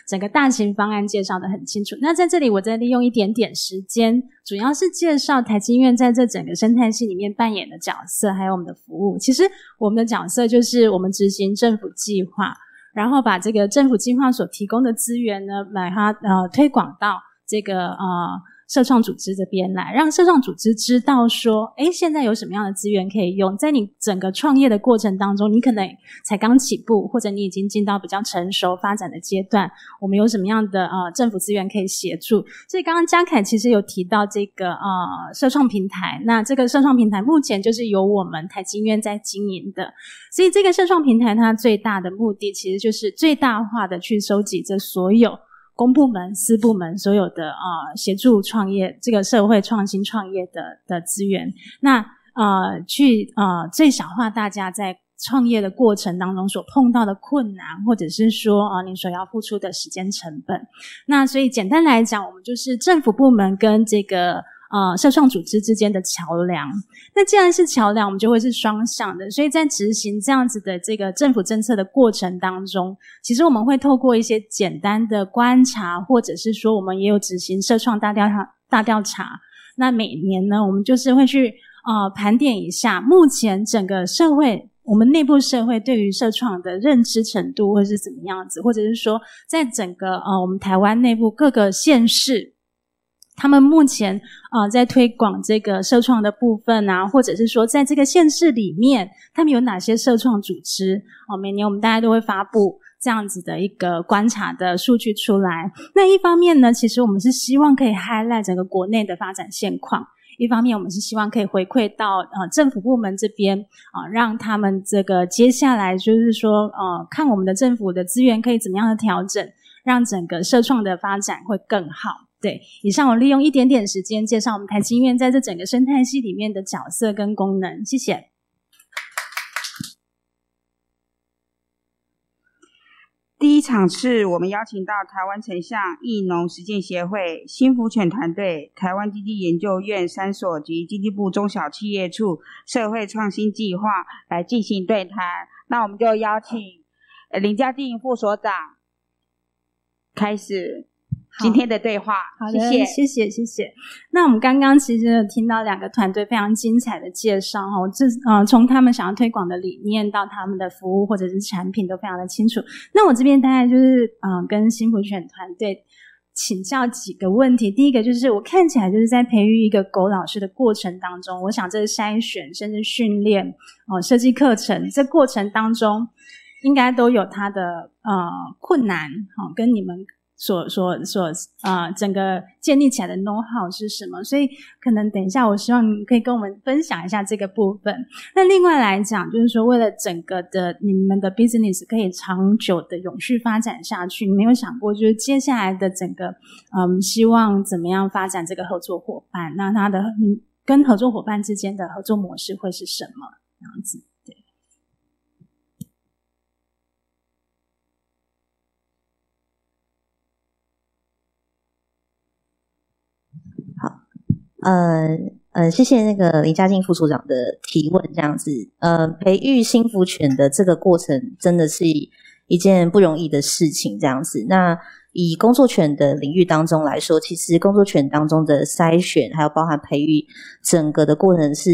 整个大型方案介绍得很清楚。那在这里我再利用一点点时间，主要是介绍台经院在这整个生态系里面扮演的角色，还有我们的服务。其实我们的角色就是我们执行政府计划，然后把这个政府计划所提供的资源呢，把它推广到这个社创组织这边来，让社创组织知道说，诶，现在有什么样的资源可以用，在你整个创业的过程当中，你可能才刚起步，或者你已经进到比较成熟发展的阶段，我们有什么样的政府资源可以协助。所以刚刚嘉凯其实有提到这个社创平台，那这个社创平台目前就是由我们台经院在经营的，所以这个社创平台它最大的目的其实就是最大化的去收集这所有公部门、私部门所有的协助创业这个社会创新创业的资源，那去最小化大家在创业的过程当中所碰到的困难，或者是说你所要付出的时间成本。那所以简单来讲，我们就是政府部门跟这个社创组织之间的桥梁。那既然是桥梁，我们就会是双向的，所以在执行这样子的这个政府政策的过程当中，其实我们会透过一些简单的观察，或者是说我们也有执行社创大调查。那每年呢，我们就是会去盘点一下目前整个社会，我们内部社会对于社创的认知程度会是怎么样子，或者是说在整个我们台湾内部各个县市，他们目前在推广这个社创的部分啊，或者是说在这个县市里面他们有哪些社创组织，每年我们大家都会发布这样子的一个观察的数据出来。那一方面呢，其实我们是希望可以 highlight 整个国内的发展现况，一方面我们是希望可以回馈到政府部门这边，让他们这个接下来就是说看我们的政府的资源可以怎么样的调整，让整个社创的发展会更好。对，以上我利用一点点时间介绍我们台青院在这整个生态系里面的角色跟功能，谢谢。第一场是我们邀请到台湾城乡艺农实践协会、新福犬团队、台湾经济研究院三所及经济部中小企业处社会创新计划来进行对谈。那我们就邀请林嘉靖副所长开始今天的对话。好的，谢谢，谢谢，谢谢。那我们刚刚其实听到两个团队非常精彩的介绍哦，从他们想要推广的理念到他们的服务或者是产品都非常的清楚。那我这边大概就是跟新福犬团队请教几个问题。第一个就是我看起来就是在培育一个狗老师的过程当中，我想这是筛选甚至训练设计课程这过程当中应该都有它的困难跟你们所整个建立起来的 know-how 是什么，所以可能等一下我希望你可以跟我们分享一下这个部分。那另外来讲就是说，为了整个的你们的 business 可以长久的永续发展下去，你没有想过就是接下来的整个希望怎么样发展这个合作伙伴，那他的你跟合作伙伴之间的合作模式会是什么这样子。谢谢那个林嘉靖副处长的提问，这样子。培育新福犬的这个过程真的是一件不容易的事情，这样子。那以工作犬的领域当中来说，其实工作犬当中的筛选还有包含培育整个的过程是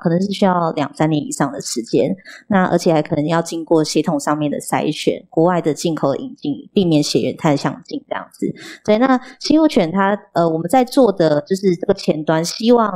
可能是需要2-3年以上的时间，那而且还可能要经过血统上面的筛选，国外的进口引进，避免血缘太相近这样子。对，那新福犬它我们在做的就是这个前端，希望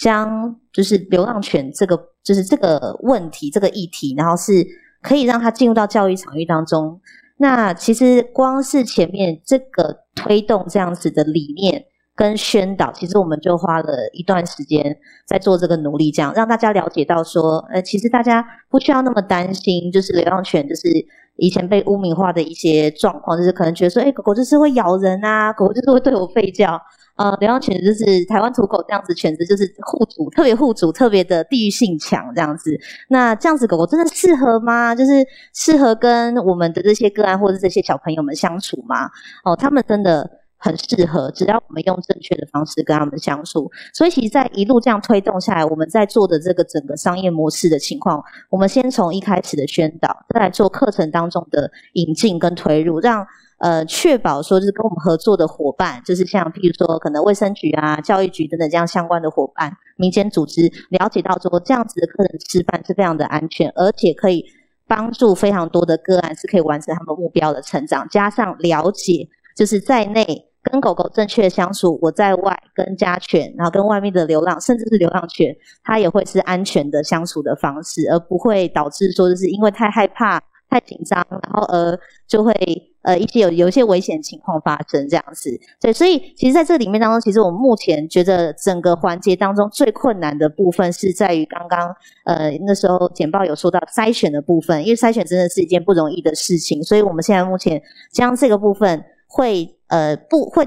将就是流浪犬这个就是这个问题这个议题，然后是可以让它进入到教育场域当中。那其实光是前面这个推动这样子的理念跟宣导，其实我们就花了一段时间在做这个努力，这样让大家了解到说其实大家不需要那么担心，就是流浪犬就是以前被污名化的一些状况，就是可能觉得说狗狗就是会咬人啊，狗狗就是会对我吠叫，流浪犬就是台湾土狗这样子，犬子就是护主特别的地域性强这样子。那这样子狗狗真的适合吗？就是适合跟我们的这些个案或者这些小朋友们相处吗？他们真的很适合，只要我们用正确的方式跟他们相处。所以其实在一路这样推动下来，我们在做的这个整个商业模式的情况，我们先从一开始的宣导，再来做课程当中的引进跟推入，让确保说就是跟我们合作的伙伴，就是像譬如说可能卫生局啊、教育局等等这样相关的伙伴、民间组织，了解到说这样子的课程示范是非常的安全，而且可以帮助非常多的个案是可以完成他们目标的成长。加上了解就是在内跟狗狗正确的相处，我在外跟家犬，然后跟外面的流浪，甚至是流浪犬，它也会是安全的相处的方式，而不会导致说就是因为太害怕太紧张，然后就会有一些危险情况发生这样子。对，所以其实在这里面当中，其实我们目前觉得整个环节当中最困难的部分是在于刚刚那时候简报有说到筛选的部分，因为筛选真的是一件不容易的事情，所以我们现在目前将这个部分会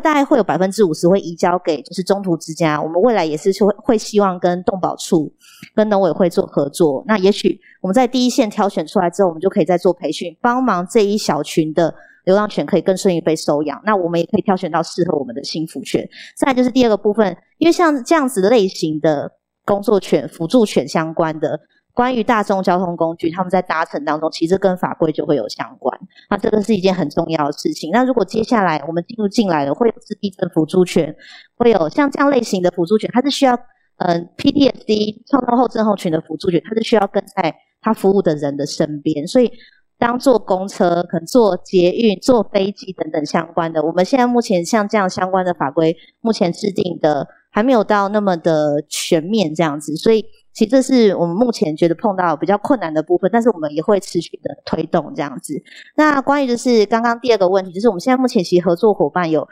大概会有 50% 会移交给就是中途之家。我们未来也是会希望跟动保处跟农委会做合作，那也许我们在第一线挑选出来之后，我们就可以再做培训，帮忙这一小群的流浪犬可以更顺利被收养，那我们也可以挑选到适合我们的新福犬。再来就是第二个部分，因为像这样子类型的工作犬、辅助犬相关的关于大众交通工具，他们在搭乘当中其实跟法规就会有相关，那这个是一件很重要的事情。那如果接下来我们进来了，会有自闭症辅助犬，会有像这样类型的辅助犬，它是需要PTSD 创伤后症候群的辅助犬，它是需要跟在它服务的人的身边，所以当坐公车、可能坐捷运、坐飞机等等相关的，我们现在目前像这样相关的法规目前制定的还没有到那么的全面这样子，所以其实这是我们目前觉得碰到比较困难的部分，但是我们也会持续的推动这样子。那关于就是刚刚第二个问题，就是我们现在目前其实合作伙伴有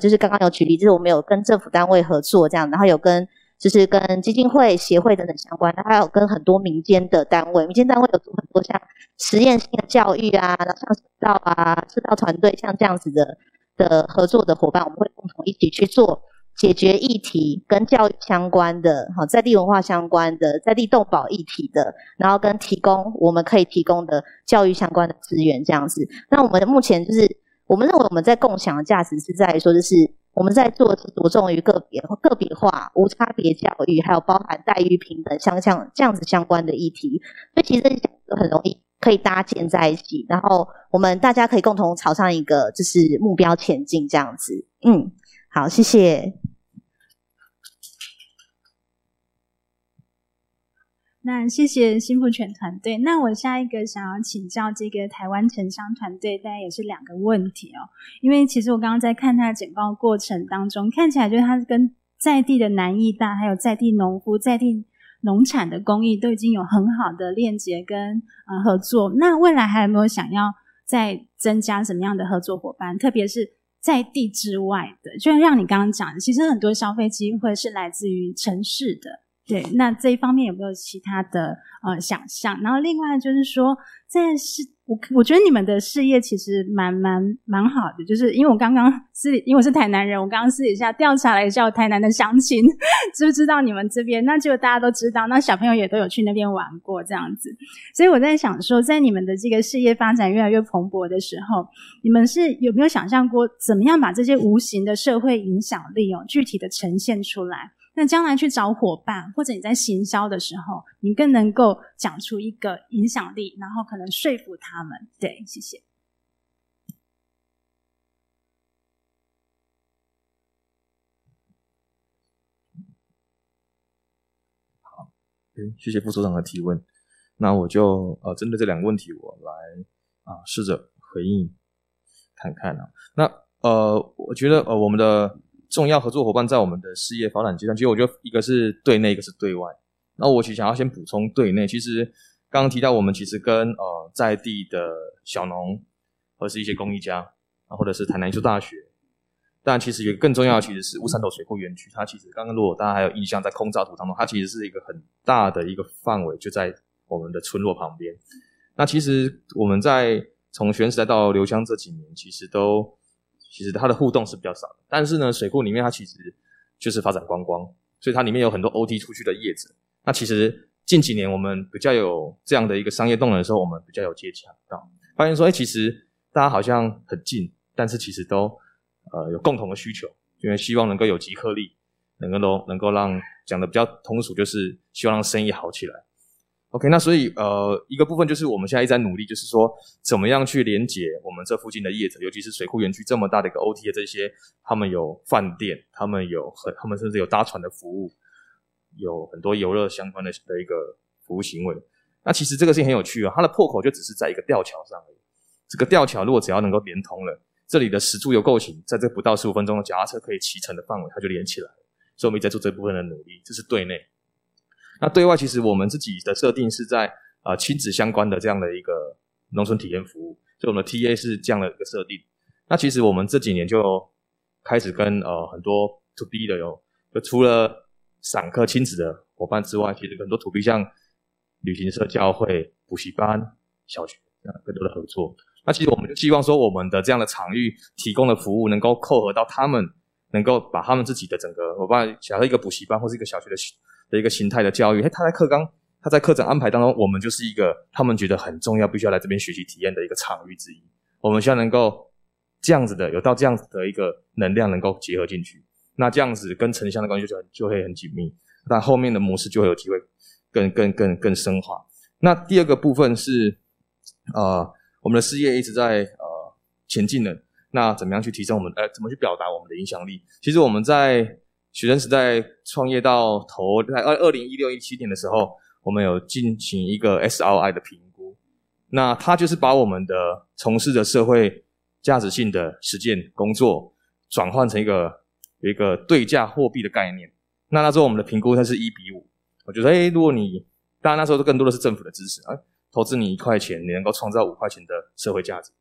就是刚刚有举例，就是我们有跟政府单位合作这样，然后有跟就是跟基金会、协会等等相关，还有跟很多民间的单位，民间单位有做很多像实验性的教育啊，然后像社道团队，像这样子的的合作的伙伴，我们会共同一起去做解决议题跟教育相关的，好，在地文化相关的，在地动保议题的，然后跟提供我们可以提供的教育相关的资源这样子。那我们目前就是我们认为我们在共享的价值是在于说，就是我们在做着重于个别化、无差别教育，还有包含待遇平等像这样子相关的议题，所以其实这很容易可以搭建在一起，然后我们大家可以共同朝上一个就是目标前进这样子。嗯，好，谢谢。那谢谢幸福犬团队。那我下一个想要请教这个台湾城乡团队，大概也是两个问题哦。因为其实我刚刚在看他的简报过程当中，看起来就是他跟在地的南艺大，还有在地农夫、在地农产的工艺都已经有很好的链接跟合作。那未来还有没有想要再增加什么样的合作伙伴？特别是在地之外的，就像你刚刚讲的，其实很多消费机会是来自于城市的。对，那这一方面有没有其他的想象？然后另外就是说，在我觉得你们的事业其实蛮好的，就是因为我刚刚因为我是台南人，我刚刚私底下调查了一下我台南的乡亲知不知道你们这边，那结果大家都知道，那小朋友也都有去那边玩过这样子。所以我在想说，在你们的这个事业发展越来越蓬勃的时候，你们是有没有想象过怎么样把这些无形的社会影响力具体的呈现出来？那将来去找伙伴，或者你在行销的时候，你更能够讲出一个影响力，然后可能说服他们。对，谢谢。好，谢谢副所长的提问。那我就针对这两个问题，我来试着回应看看啊。那我觉得我们的重要合作伙伴在我们的事业发展阶段，其实我觉得一个是对内，一个是对外。那我其实想要先补充对内，其实刚刚提到我们其实跟在地的小农，或是一些工艺家，或者是台南艺术大学。但其实有一个更重要的，其实是乌山头水库园区，它其实刚刚如果大家还有印象，在空照图当中，它其实是一个很大的一个范围，就在我们的村落旁边。那其实我们在从学生时代到留乡这几年，其实它的互动是比较少的，但是呢，水库里面它其实就是发展观光，所以它里面有很多 OT 出去的业者。那其实近几年我们比较有这样的一个商业动能的时候，我们比较有接洽到，发现说，其实大家好像很近，但是其实都有共同的需求，因为希望能够有集客力，能够让讲的比较通俗，就是希望让生意好起来。OK， 那所以一个部分就是我们现在一直在努力，就是说怎么样去连结我们这附近的业者，尤其是水库园区这么大的一个 OT 的这些，他们有饭店，他们甚至有搭船的服务，有很多游乐相关的一个服务行为。那其实这个是很有趣啊，它的破口就只是在一个吊桥上而已。这个吊桥如果只要能够连通了，这里的石柱有构型，在这不到15分钟的脚踏车可以骑乘的范围，它就连起来了。所以我们一直在做这部分的努力，这是对内。那对外，其实我们自己的设定是在亲子相关的这样的一个农村体验服务，所以我们的 TA 是这样的一个设定。那其实我们这几年就开始跟很多 To B 的就除了散客亲子的伙伴之外，其实很多 To B 像旅行社、教会、补习班、小学更多的合作。那其实我们就希望说，我们的这样的场域提供的服务能够扣合到他们，能够把他们自己的整个伙伴，假设一个补习班或是一个小学的一个形态的教育，他在课程安排当中，我们就是一个他们觉得很重要，必须要来这边学习体验的一个场域之一。我们希望能够这样子的，有到这样子的一个能量能够结合进去，那这样子跟城乡的关系就会很紧密，那后面的模式就会有机会更深化。那第二个部分是我们的事业一直在前进的，那怎么样去提升我们怎么去表达我们的影响力？其实我们在学生时代创业到头，在2016-17年的时候，我们有进行一个 SRI 的评估。那它就是把我们的从事的社会价值性的实践工作转换成一个对价货币的概念。那时候我们的评估它是1:5，我觉得如果你当然那时候更多的是政府的支持投资你1块钱，你能够创造5块钱的社会价值。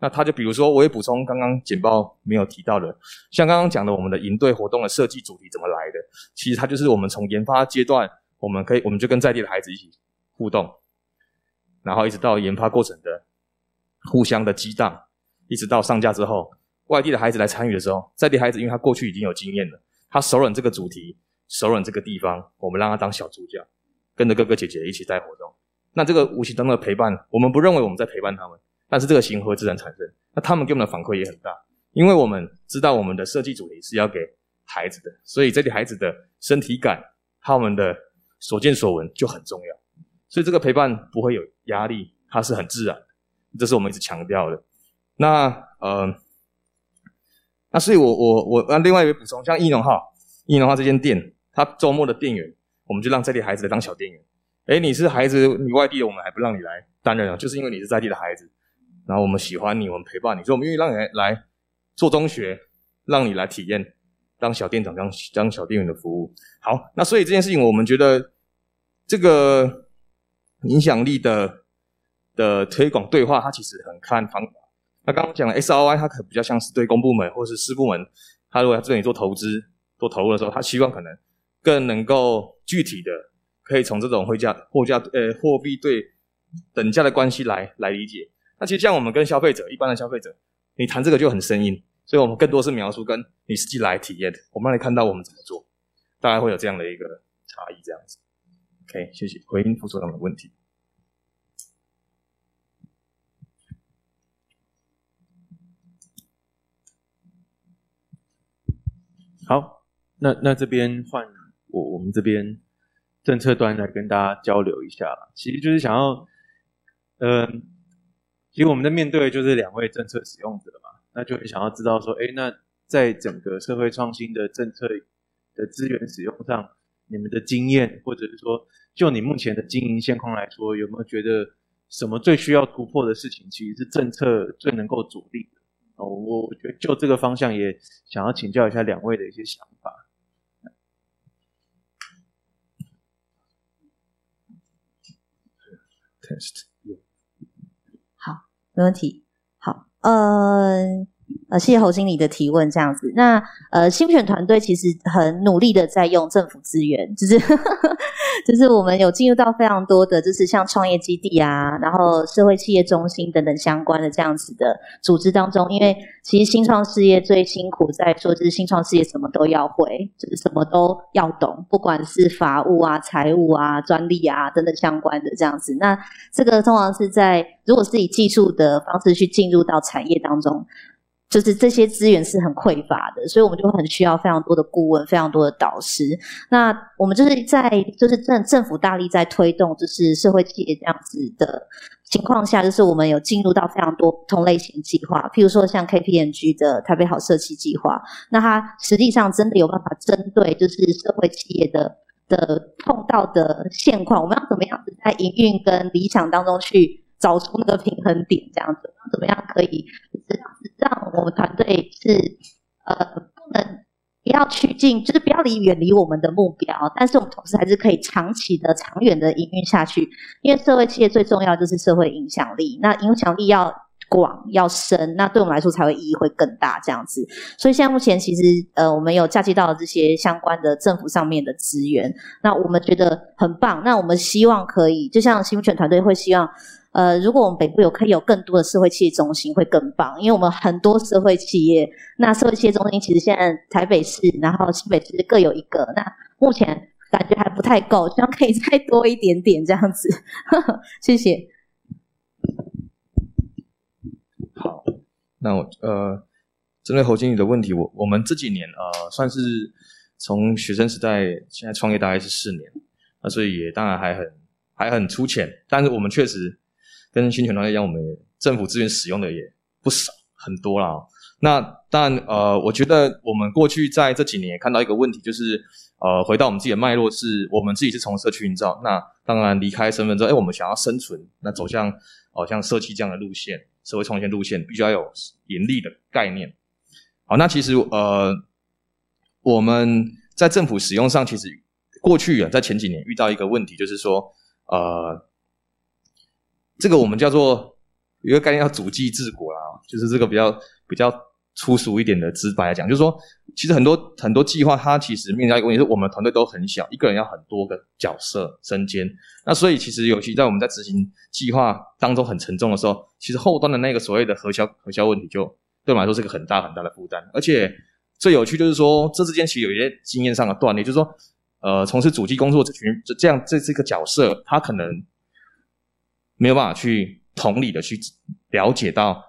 那他就比如说，我也补充刚刚简报没有提到的，像刚刚讲的我们的营队活动的设计主题怎么来的，其实它就是我们从研发阶段，我们就跟在地的孩子一起互动，然后一直到研发过程的互相的激荡，一直到上架之后，外地的孩子来参与的时候，在地孩子因为他过去已经有经验了，他熟稔这个主题，熟稔这个地方，我们让他当小主角，跟着哥哥姐姐一起带活动。那这个无形当中的陪伴，我们不认为我们在陪伴他们，但是这个行为自然产生。那他们给我们的反馈也很大，因为我们知道我们的设计主题是要给孩子的，所以这些孩子的身体感和我们的所见所闻就很重要，所以这个陪伴不会有压力，它是很自然的，这是我们一直强调的。那所以我另外一个补充，像艺农号这间店，它周末的店员我们就让这些孩子来当小店员。诶，你是孩子，你外地的我们还不让你来担任了，就是因为你是在地的孩子，然后我们喜欢你，我们陪伴你，所以我们愿意让你 来做中学，让你来体验当小店长，当小店员的服务。好，那所以这件事情我们觉得这个影响力的推广对话，它其实很看方法。那刚刚讲的 SRI 它可比较像是对公部门或是私部门，它如果在这里做投资做投入的时候，它希望可能更能够具体的可以从这种货币对等价的关系来理解。那其实像我们跟消费者，一般的消费者你谈这个就很生硬，所以我们更多是描述跟你实际来体验，我们让你看到我们怎么做，大概会有这样的一个差异，这样子。OK， 谢谢。回应副所长的问题。好，那这边换我们这边政策端来跟大家交流一下啦。其实就是想要，其实我们在面对就是两位政策使用者嘛。那就很想要知道说，那在整个社会创新的政策的资源使用上，你们的经验，或者是说就你目前的经营现况来说，有没有觉得什么最需要突破的事情，其实是政策最能够着力的？我觉得就这个方向也想要请教一下两位的一些想法。Test， 好，没问题。谢谢侯经理的提问，这样子。那新选团队其实很努力的在用政府资源，就是我们有进入到非常多的，就是像创业基地啊，然后社会企业中心等等相关的这样子的组织当中。因为其实新创事业最辛苦在说，就是新创事业什么都要会，就是什么都要懂，不管是法务啊、财务啊、专利啊等等相关的这样子。那这个通常是在如果是以技术的方式去进入到产业当中，就是这些资源是很匮乏的，所以我们就很需要非常多的顾问，非常多的导师。那我们就是在政府大力在推动就是社会企业这样子的情况下，就是我们有进入到非常多不同类型计划，譬如说像 KPMG 的台北好社企计划，那它实际上真的有办法针对就是社会企业的碰到的现况，我们要怎么样子在营运跟理想当中去找出那个平衡点，这样子怎么样可以让我们团队是不要趋近，就是不要远离我们的目标，但是我们同时还是可以长期的长远的营运下去。因为社会企业最重要就是社会影响力，那影响力要广要深，那对我们来说才会意义会更大，这样子。所以现在目前其实我们有嫁接到这些相关的政府上面的资源，那我们觉得很棒。那我们希望可以，就像新选团队会希望如果我们北部可以有更多的社会企业中心会更棒，因为我们很多社会企业，那社会企业中心其实现在台北市然后新北市各有一个，那目前感觉还不太够，希望可以再多一点点，这样子。谢谢。好，那我针对侯经理的问题，我们这几年算是从学生时代现在创业大概是4年，那所以也当然还很粗浅，但是我们确实跟新全团队一样，我们政府资源使用的也不少，很多啦。那但我觉得我们过去在这几年也看到一个问题，就是回到我们自己的脉络，是我们自己是从社区营造，那当然离开身份之后，我们想要生存，那走向像社企这样的路线，社会创新路线，必须要有盈利的概念。好，那其实我们在政府使用上，其实过去在前几年遇到一个问题，就是说这个我们叫做有一个概念叫主计治国啦，就是这个比较粗俗一点的直白来讲，就是说其实很多计划它其实面临一个问题，是我们团队都很小，一个人要很多个角色身兼，那所以其实尤其在我们在执行计划当中很沉重的时候，其实后端的那个所谓的核销问题就对我们来说是个很大很大的负担。而且最有趣就是说，这之间其实有一些经验上的断裂，就是说，从事主计工作这个角色，他可能没有办法去同理的去了解到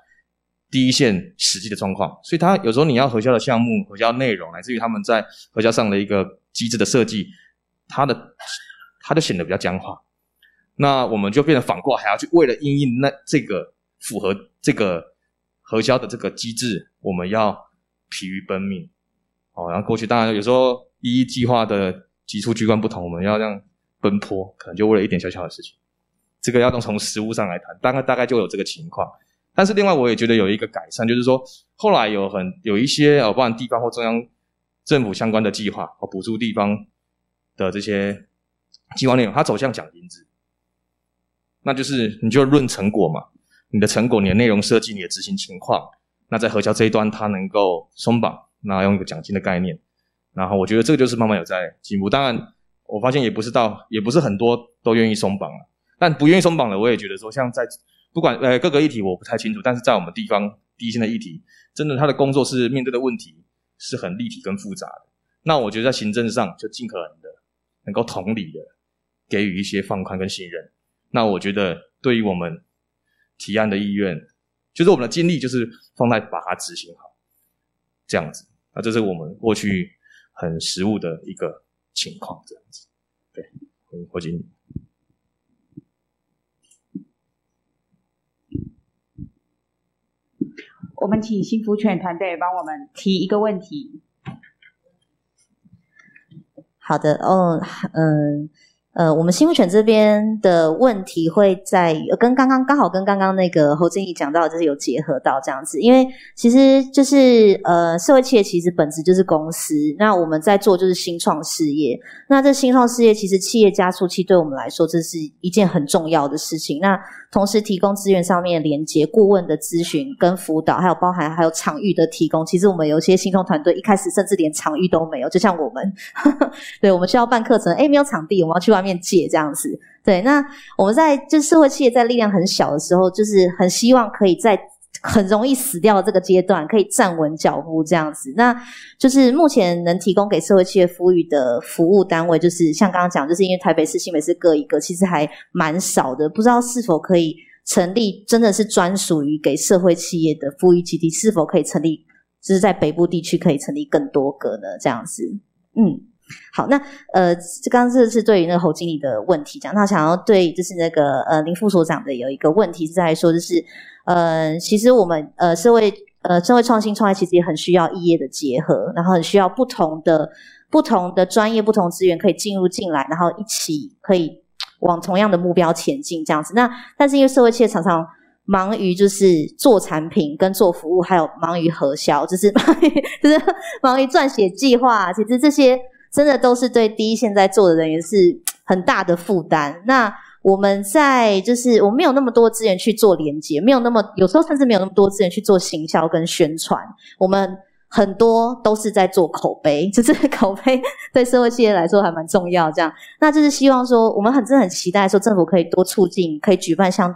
第一线实际的状况，所以他有时候你要核销的项目、核销内容，来自于他们在核销上的一个机制的设计，他就显得比较僵化。那我们就变得反过来还要去为了因应那这个符合这个核销的这个机制，我们要疲于奔命。哦，然后过去当然有时候一计划的级数居关不同，我们要这样奔波，可能就为了一点小小的事情。这个要从实务上来谈，大概就有这个情况。但是另外我也觉得有一个改善，就是说后来有一些包含地方或中央政府相关的计划和补助地方的这些计划内容，它走向奖金制。那就是你就论成果嘛，你的成果、你的内容设计、你的执行情况，那在核销这一端它能够松绑，那用一个奖金的概念。然后我觉得这个就是慢慢有在进步，当然我发现也不是很多都愿意松绑了，但不愿意松绑的我也觉得说，像在不管各个议题我不太清楚，但是在我们地方第一线的议题，真的他的工作是面对的问题是很立体跟复杂的。那我觉得在行政上就尽可能的能够同理的给予一些放宽跟信任。那我觉得对于我们提案的意愿，就是我们的精力就是放在把它执行好，这样子。那这是我们过去很实务的一个情况，这样子。对，我经理。我们请幸福犬团队帮我们提一个问题。好的，我们幸福犬这边的问题会在刚好跟刚刚那个侯经理讲到，就是有结合到这样子。因为其实就是社会企业其实本质就是公司，那我们在做就是新创事业。那这新创事业其实企业加速器对我们来说，这是一件很重要的事情。那同时提供资源上面的连结、顾问的咨询跟辅导，还有包含还有场域的提供。其实我们有些新创团队一开始甚至连场域都没有，就像我们对，我们需要办课程，没有场地，我们要去外面借这样子。对，那我们在就是社会企业在力量很小的时候，就是很希望可以在很容易死掉的这个阶段可以站稳脚步这样子。那就是目前能提供给社会企业呼吁的服务单位，就是像刚刚讲，就是因为台北市、新北市各一个，其实还蛮少的，不知道是否可以成立真的是专属于给社会企业的呼吁基地，是否可以成立，就是在北部地区可以成立更多个呢，这样子。好，那刚刚这是对于那个侯经理的问题讲，他想要对就是那个林副所长的有一个问题是在说，就是其实我们社会创新创业其实也很需要异业的结合，然后很需要不同的专业、不同资源可以进来，然后一起可以往同样的目标前进这样子。那但是因为社会企业常常忙于就是做产品跟做服务，还有忙于核销，就是忙于撰写计划，其实这些真的都是对第一线在做的人员是很大的负担。那我们在就是我们没有那么多资源去做连结，有时候甚至没有那么多资源去做行销跟宣传，我们很多都是在做口碑，就是口碑对社会企业来说还蛮重要这样。那就是希望说我们真的很期待说政府可以多促进，可以举办相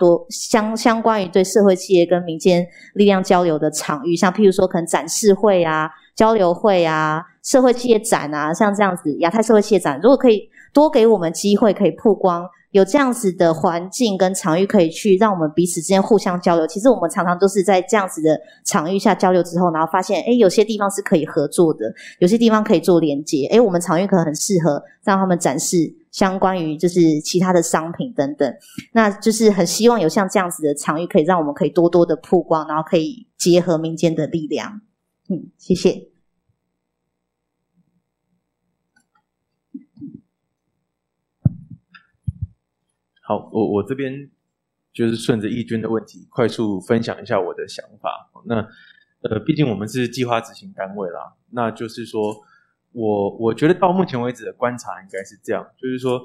关于对社会企业跟民间力量交流的场域，像譬如说可能展示会啊、交流会啊、社会企业展啊，像这样子亚太社会企业展，如果可以多给我们机会可以曝光，有这样子的环境跟场域可以去让我们彼此之间互相交流。其实我们常常都是在这样子的场域下交流之后，然后发现有些地方是可以合作的，有些地方可以做连结，我们场域可能很适合让他们展示相关于就是其他的商品等等。那就是很希望有像这样子的场域可以让我们可以多多的曝光，然后可以结合民间的力量。谢谢。好，我这边就是顺着义军的问题快速分享一下我的想法。那毕竟我们是计划执行单位啦，那就是说我觉得到目前为止的观察应该是这样，就是说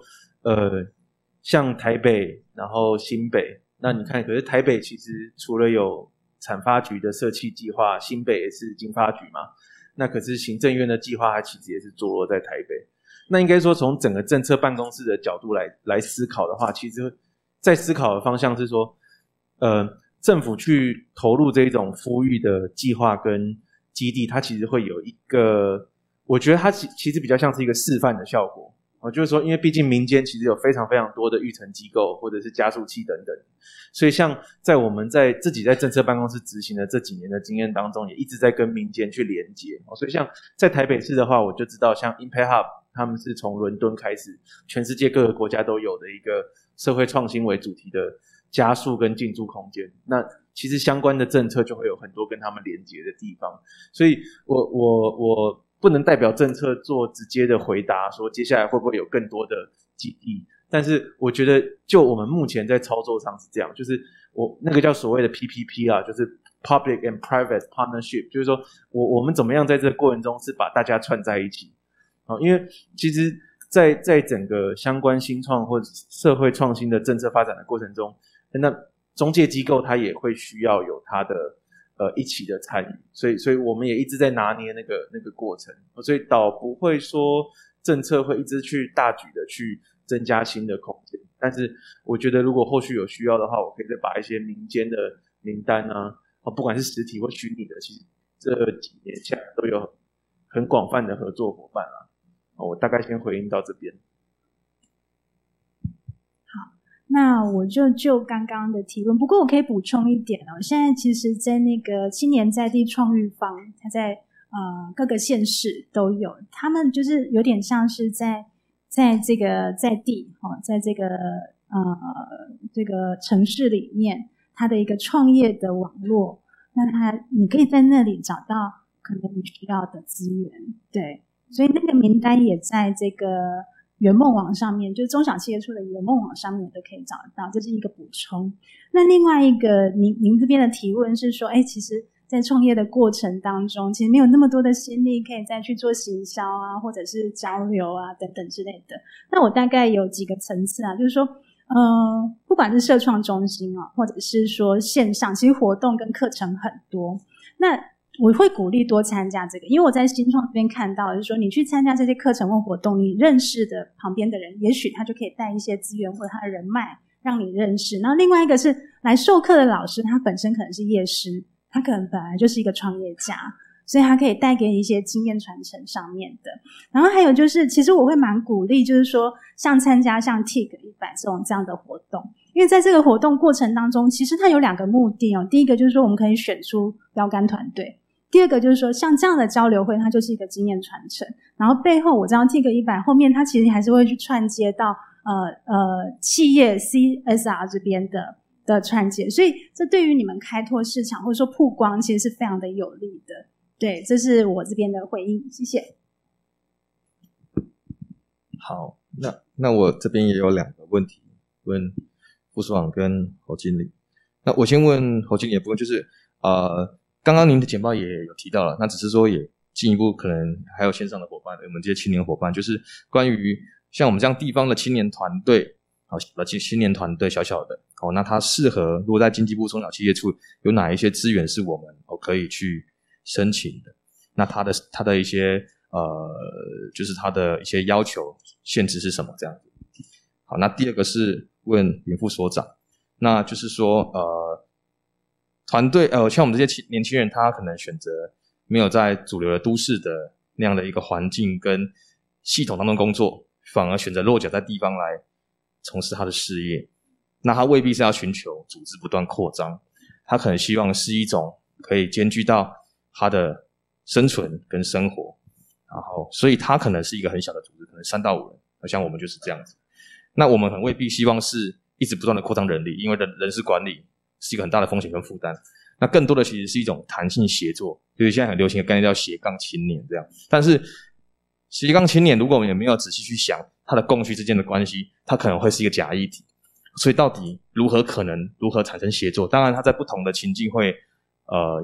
像台北然后新北，那你看可是台北其实除了有产发局的社企计划，新北也是经发局嘛，那可是行政院的计划它其实也是坐落在台北。那应该说从整个政策办公室的角度来思考的话，其实在思考的方向是说政府去投入这种孵育的计划跟基地，它其实会有一个，我觉得它其实比较像是一个示范的效果。就是说因为毕竟民间其实有非常非常多的育成机构或者是加速器等等，所以像在我们在自己在政策办公室执行的这几年的经验当中，也一直在跟民间去连接。所以像在台北市的话，我就知道像 Impact Hub 他们是从伦敦开始，全世界各个国家都有的一个社会创新为主题的加速跟进驻空间，那其实相关的政策就会有很多跟他们连接的地方。所以我不能代表政策做直接的回答说接下来会不会有更多的基地，但是我觉得就我们目前在操作上是这样，就是我那个叫所谓的 PPP 啊，就是 Public and Private Partnership， 就是说我们怎么样在这个过程中是把大家串在一起。因为其实在整个相关新创或社会创新的政策发展的过程中，那中介机构它也会需要有它的一起的参与，所以我们也一直在拿捏那个过程，所以倒不会说政策会一直去大举的去增加新的空间，但是我觉得如果后续有需要的话，我可以再把一些民间的名单啊，不管是实体或虚拟的，其实这几年下来都有很广泛的合作伙伴啊。我大概先回应到这边。那我就刚刚的提问，不过我可以补充一点哦。现在其实在那个青年在地创育方，他在各个县市都有，他们就是有点像是在这个在地在这个这个城市里面，他的一个创业的网络，那你可以在那里找到可能你需要的资源，对，所以那个名单也在这个圆梦网上面，就是中小企业处的圆梦网上面都可以找得到，这是一个补充。那另外一个您这边的提问是说，其实在创业的过程当中，其实没有那么多的心力可以再去做行销啊，或者是交流啊等等之类的。那我大概有几个层次啊，就是说不管是社创中心啊，或者是说线上，其实活动跟课程很多，那我会鼓励多参加这个，因为我在新创这边看到就是说，你去参加这些课程或活动，你认识的旁边的人，也许他就可以带一些资源或者他的人脉让你认识。然后另外一个是来授课的老师，他本身可能是业师，他可能本来就是一个创业家，所以他可以带给你一些经验传承上面的。然后还有就是其实我会蛮鼓励就是说像参加像 TIC 100这样的活动，因为在这个活动过程当中其实它有两个目的第一个就是说我们可以选出标杆团队，第二个就是说像这样的交流会它就是一个经验传承，然后背后我知道 TIC 100后面它其实还是会去串接到企业 CSR 这边的串接，所以这对于你们开拓市场或者说曝光其实是非常的有利的，对，这是我这边的回应，谢谢。好，那我这边也有两个问题问副署长跟侯经理。那我先问侯经理的部分，就是刚刚您的简报也有提到了，那只是说也进一步可能还有线上的伙伴，我们这些青年伙伴，就是关于像我们这样地方的青年团队，小小的那它适合如果在经济部中小企业处有哪一些资源是我们可以去申请的，那它的一些就是它的一些要求限制是什么这样子。好，那第二个是问林副所长，那就是说团队像我们这些年轻人，他可能选择没有在主流的都市的那样的一个环境跟系统当中工作，反而选择落脚在地方来从事他的事业，那他未必是要寻求组织不断扩张，他可能希望是一种可以兼具到他的生存跟生活，然后所以他可能是一个很小的组织，可能3到5人，像我们就是这样子。那我们很未必希望是一直不断的扩张人力，因为人事管理是一个很大的风险跟负担，那更多的其实是一种弹性协作，就是现在很流行的概念叫斜杠青年这样。但是斜杠青年如果我们也没有仔细去想它的供需之间的关系，它可能会是一个假议题，所以到底如何产生协作，当然它在不同的情境会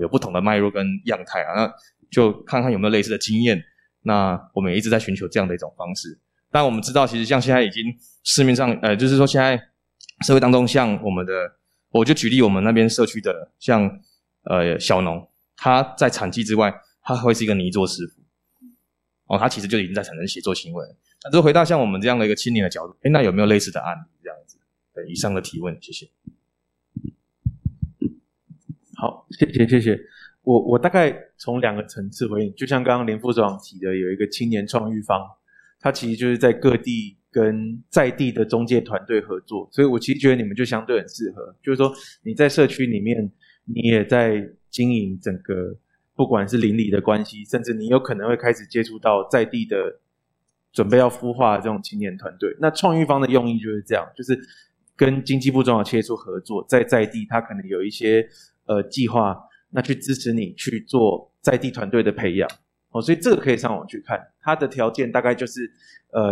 有不同的脉络跟样态那就看看有没有类似的经验，那我们也一直在寻求这样的一种方式。但我们知道其实像现在已经市面上就是说现在社会当中，像我们的我就举例我们那边社区的像小农，他在产技之外他会是一个泥作师傅他其实就已经在产生协作行为了。那就回到像我们这样的一个青年的角度，那有没有类似的案例这样子？对，以上的提问，谢谢。好，谢谢。我大概从两个层次回应，就像刚刚林副总提的，有一个青年创育方，他其实就是在各地跟在地的中介团队合作，所以我其实觉得你们就相对很适合，就是说你在社区里面，你也在经营整个不管是邻里的关系，甚至你有可能会开始接触到在地的准备要孵化的这种青年团队。那创育方的用意就是这样，就是跟经济部中小企业处合作，在地他可能有一些计划，那去支持你去做在地团队的培养。哦，所以这个可以上网去看，它的条件大概就是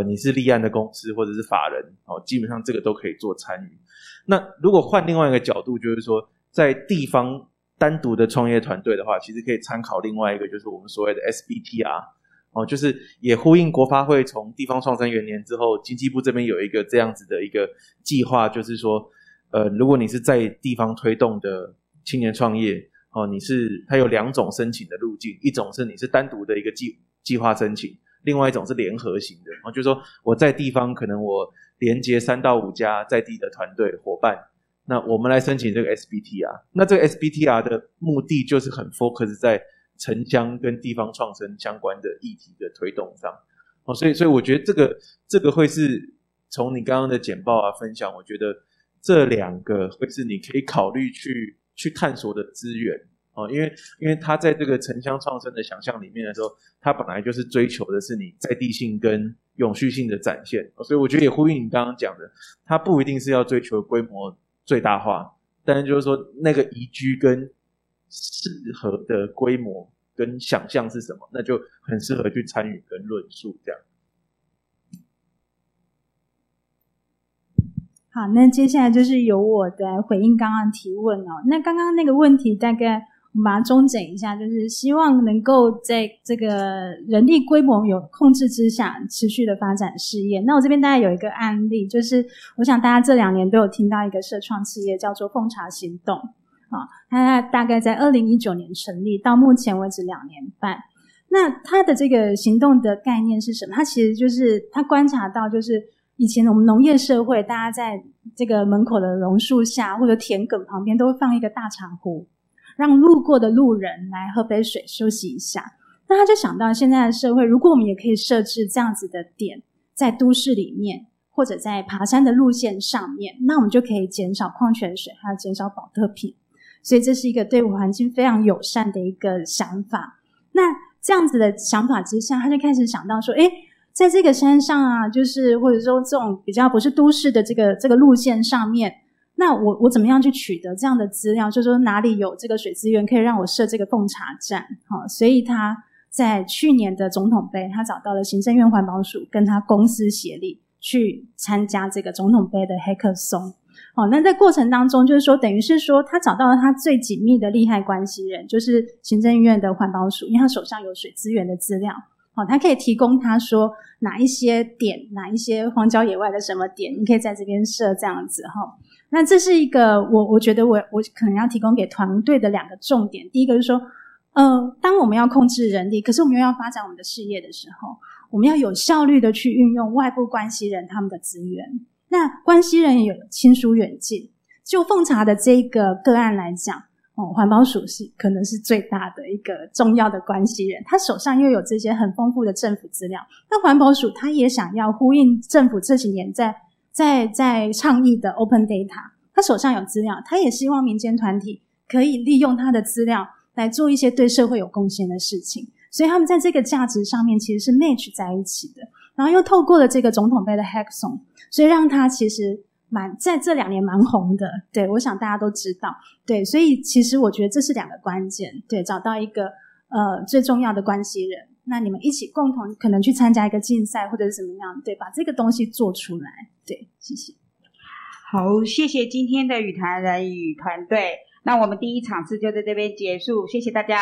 你是立案的公司或者是法人，哦，基本上这个都可以做参与。那如果换另外一个角度，就是说在地方单独的创业团队的话，其实可以参考另外一个，就是我们所谓的 SBTR，哦，就是也呼应国发会从地方创生元年之后，经济部这边有一个这样子的一个计划，就是说如果你是在地方推动的青年创业，哦，它有两种申请的路径，一种是你是单独的一个计划申请，另外一种是联合型的，哦，就是说我在地方可能我连接3到5家在地的团队伙伴，那我们来申请这个 SBTR。 那这个 SBTR 的目的就是很 focus 在城乡跟地方创生相关的议题的推动上，哦，所以我觉得这个会是从你刚刚的简报啊分享，我觉得这两个会是你可以考虑去探索的资源，哦，因为他在这个城乡创生的想象里面的时候，他本来就是追求的是你在地性跟永续性的展现，哦，所以我觉得也呼应你刚刚讲的，他不一定是要追求规模最大化，但是就是说那个宜居跟适合的规模跟想象是什么，那就很适合去参与跟论述这样。好，那接下来就是由我来回应刚刚提问哦。那刚刚那个问题大概我们把它中整一下，就是希望能够在这个人力规模有控制之下持续的发展事业。那我这边大概有一个案例，就是我想大家这2年都有听到一个社创企业叫做奉茶行动，哦，它大概在2019年成立，到目前为止2年半。那它的这个行动的概念是什么？它其实就是它观察到，就是以前我们农业社会，大家在这个门口的榕树下或者田埂旁边都会放一个大茶壶，让路过的路人来喝杯水休息一下。那他就想到现在的社会，如果我们也可以设置这样子的点在都市里面或者在爬山的路线上面，那我们就可以减少矿泉水还有减少保特瓶，所以这是一个对环境非常友善的一个想法。那这样子的想法之下，他就开始想到说，在这个山上啊，就是或者说这种比较不是都市的这个路线上面，那我怎么样去取得这样的资料，就是说哪里有这个水资源可以让我设这个奉茶站，哦，所以他在去年的总统杯，他找到了行政院环保署跟他公司协力去参加这个总统杯的Hackathon。哦，那在过程当中，就是说等于是说他找到了他最紧密的利害关系人，就是行政院的环保署，因为他手上有水资源的资料，哦，他可以提供他说哪一些点，哪一些荒郊野外的什么点你可以在这边设这样子，哦，那这是一个我觉得我可能要提供给团队的两个重点。第一个就是说当我们要控制人力，可是我们又要发展我们的事业的时候，我们要有效率的去运用外部关系人他们的资源。那关系人也有亲疏远近，就奉茶的这个个案来讲，环保署是可能是最大的一个重要的关系人，他手上又有这些很丰富的政府资料。那环保署他也想要呼应政府这几年在倡议的 Open Data， 他手上有资料，他也希望民间团体可以利用他的资料来做一些对社会有贡献的事情，所以他们在这个价值上面其实是 match 在一起的。然后又透过了这个总统杯的 Hackathon， 所以让他其实在这2年蛮红的，对，我想大家都知道，对，所以其实我觉得这是两个关键，对，找到一个最重要的关系人，那你们一起共同可能去参加一个竞赛或者是怎么样，对，把这个东西做出来，对，谢谢。好，谢谢今天的语谈人与团队，那我们第1场次就在这边结束，谢谢大家。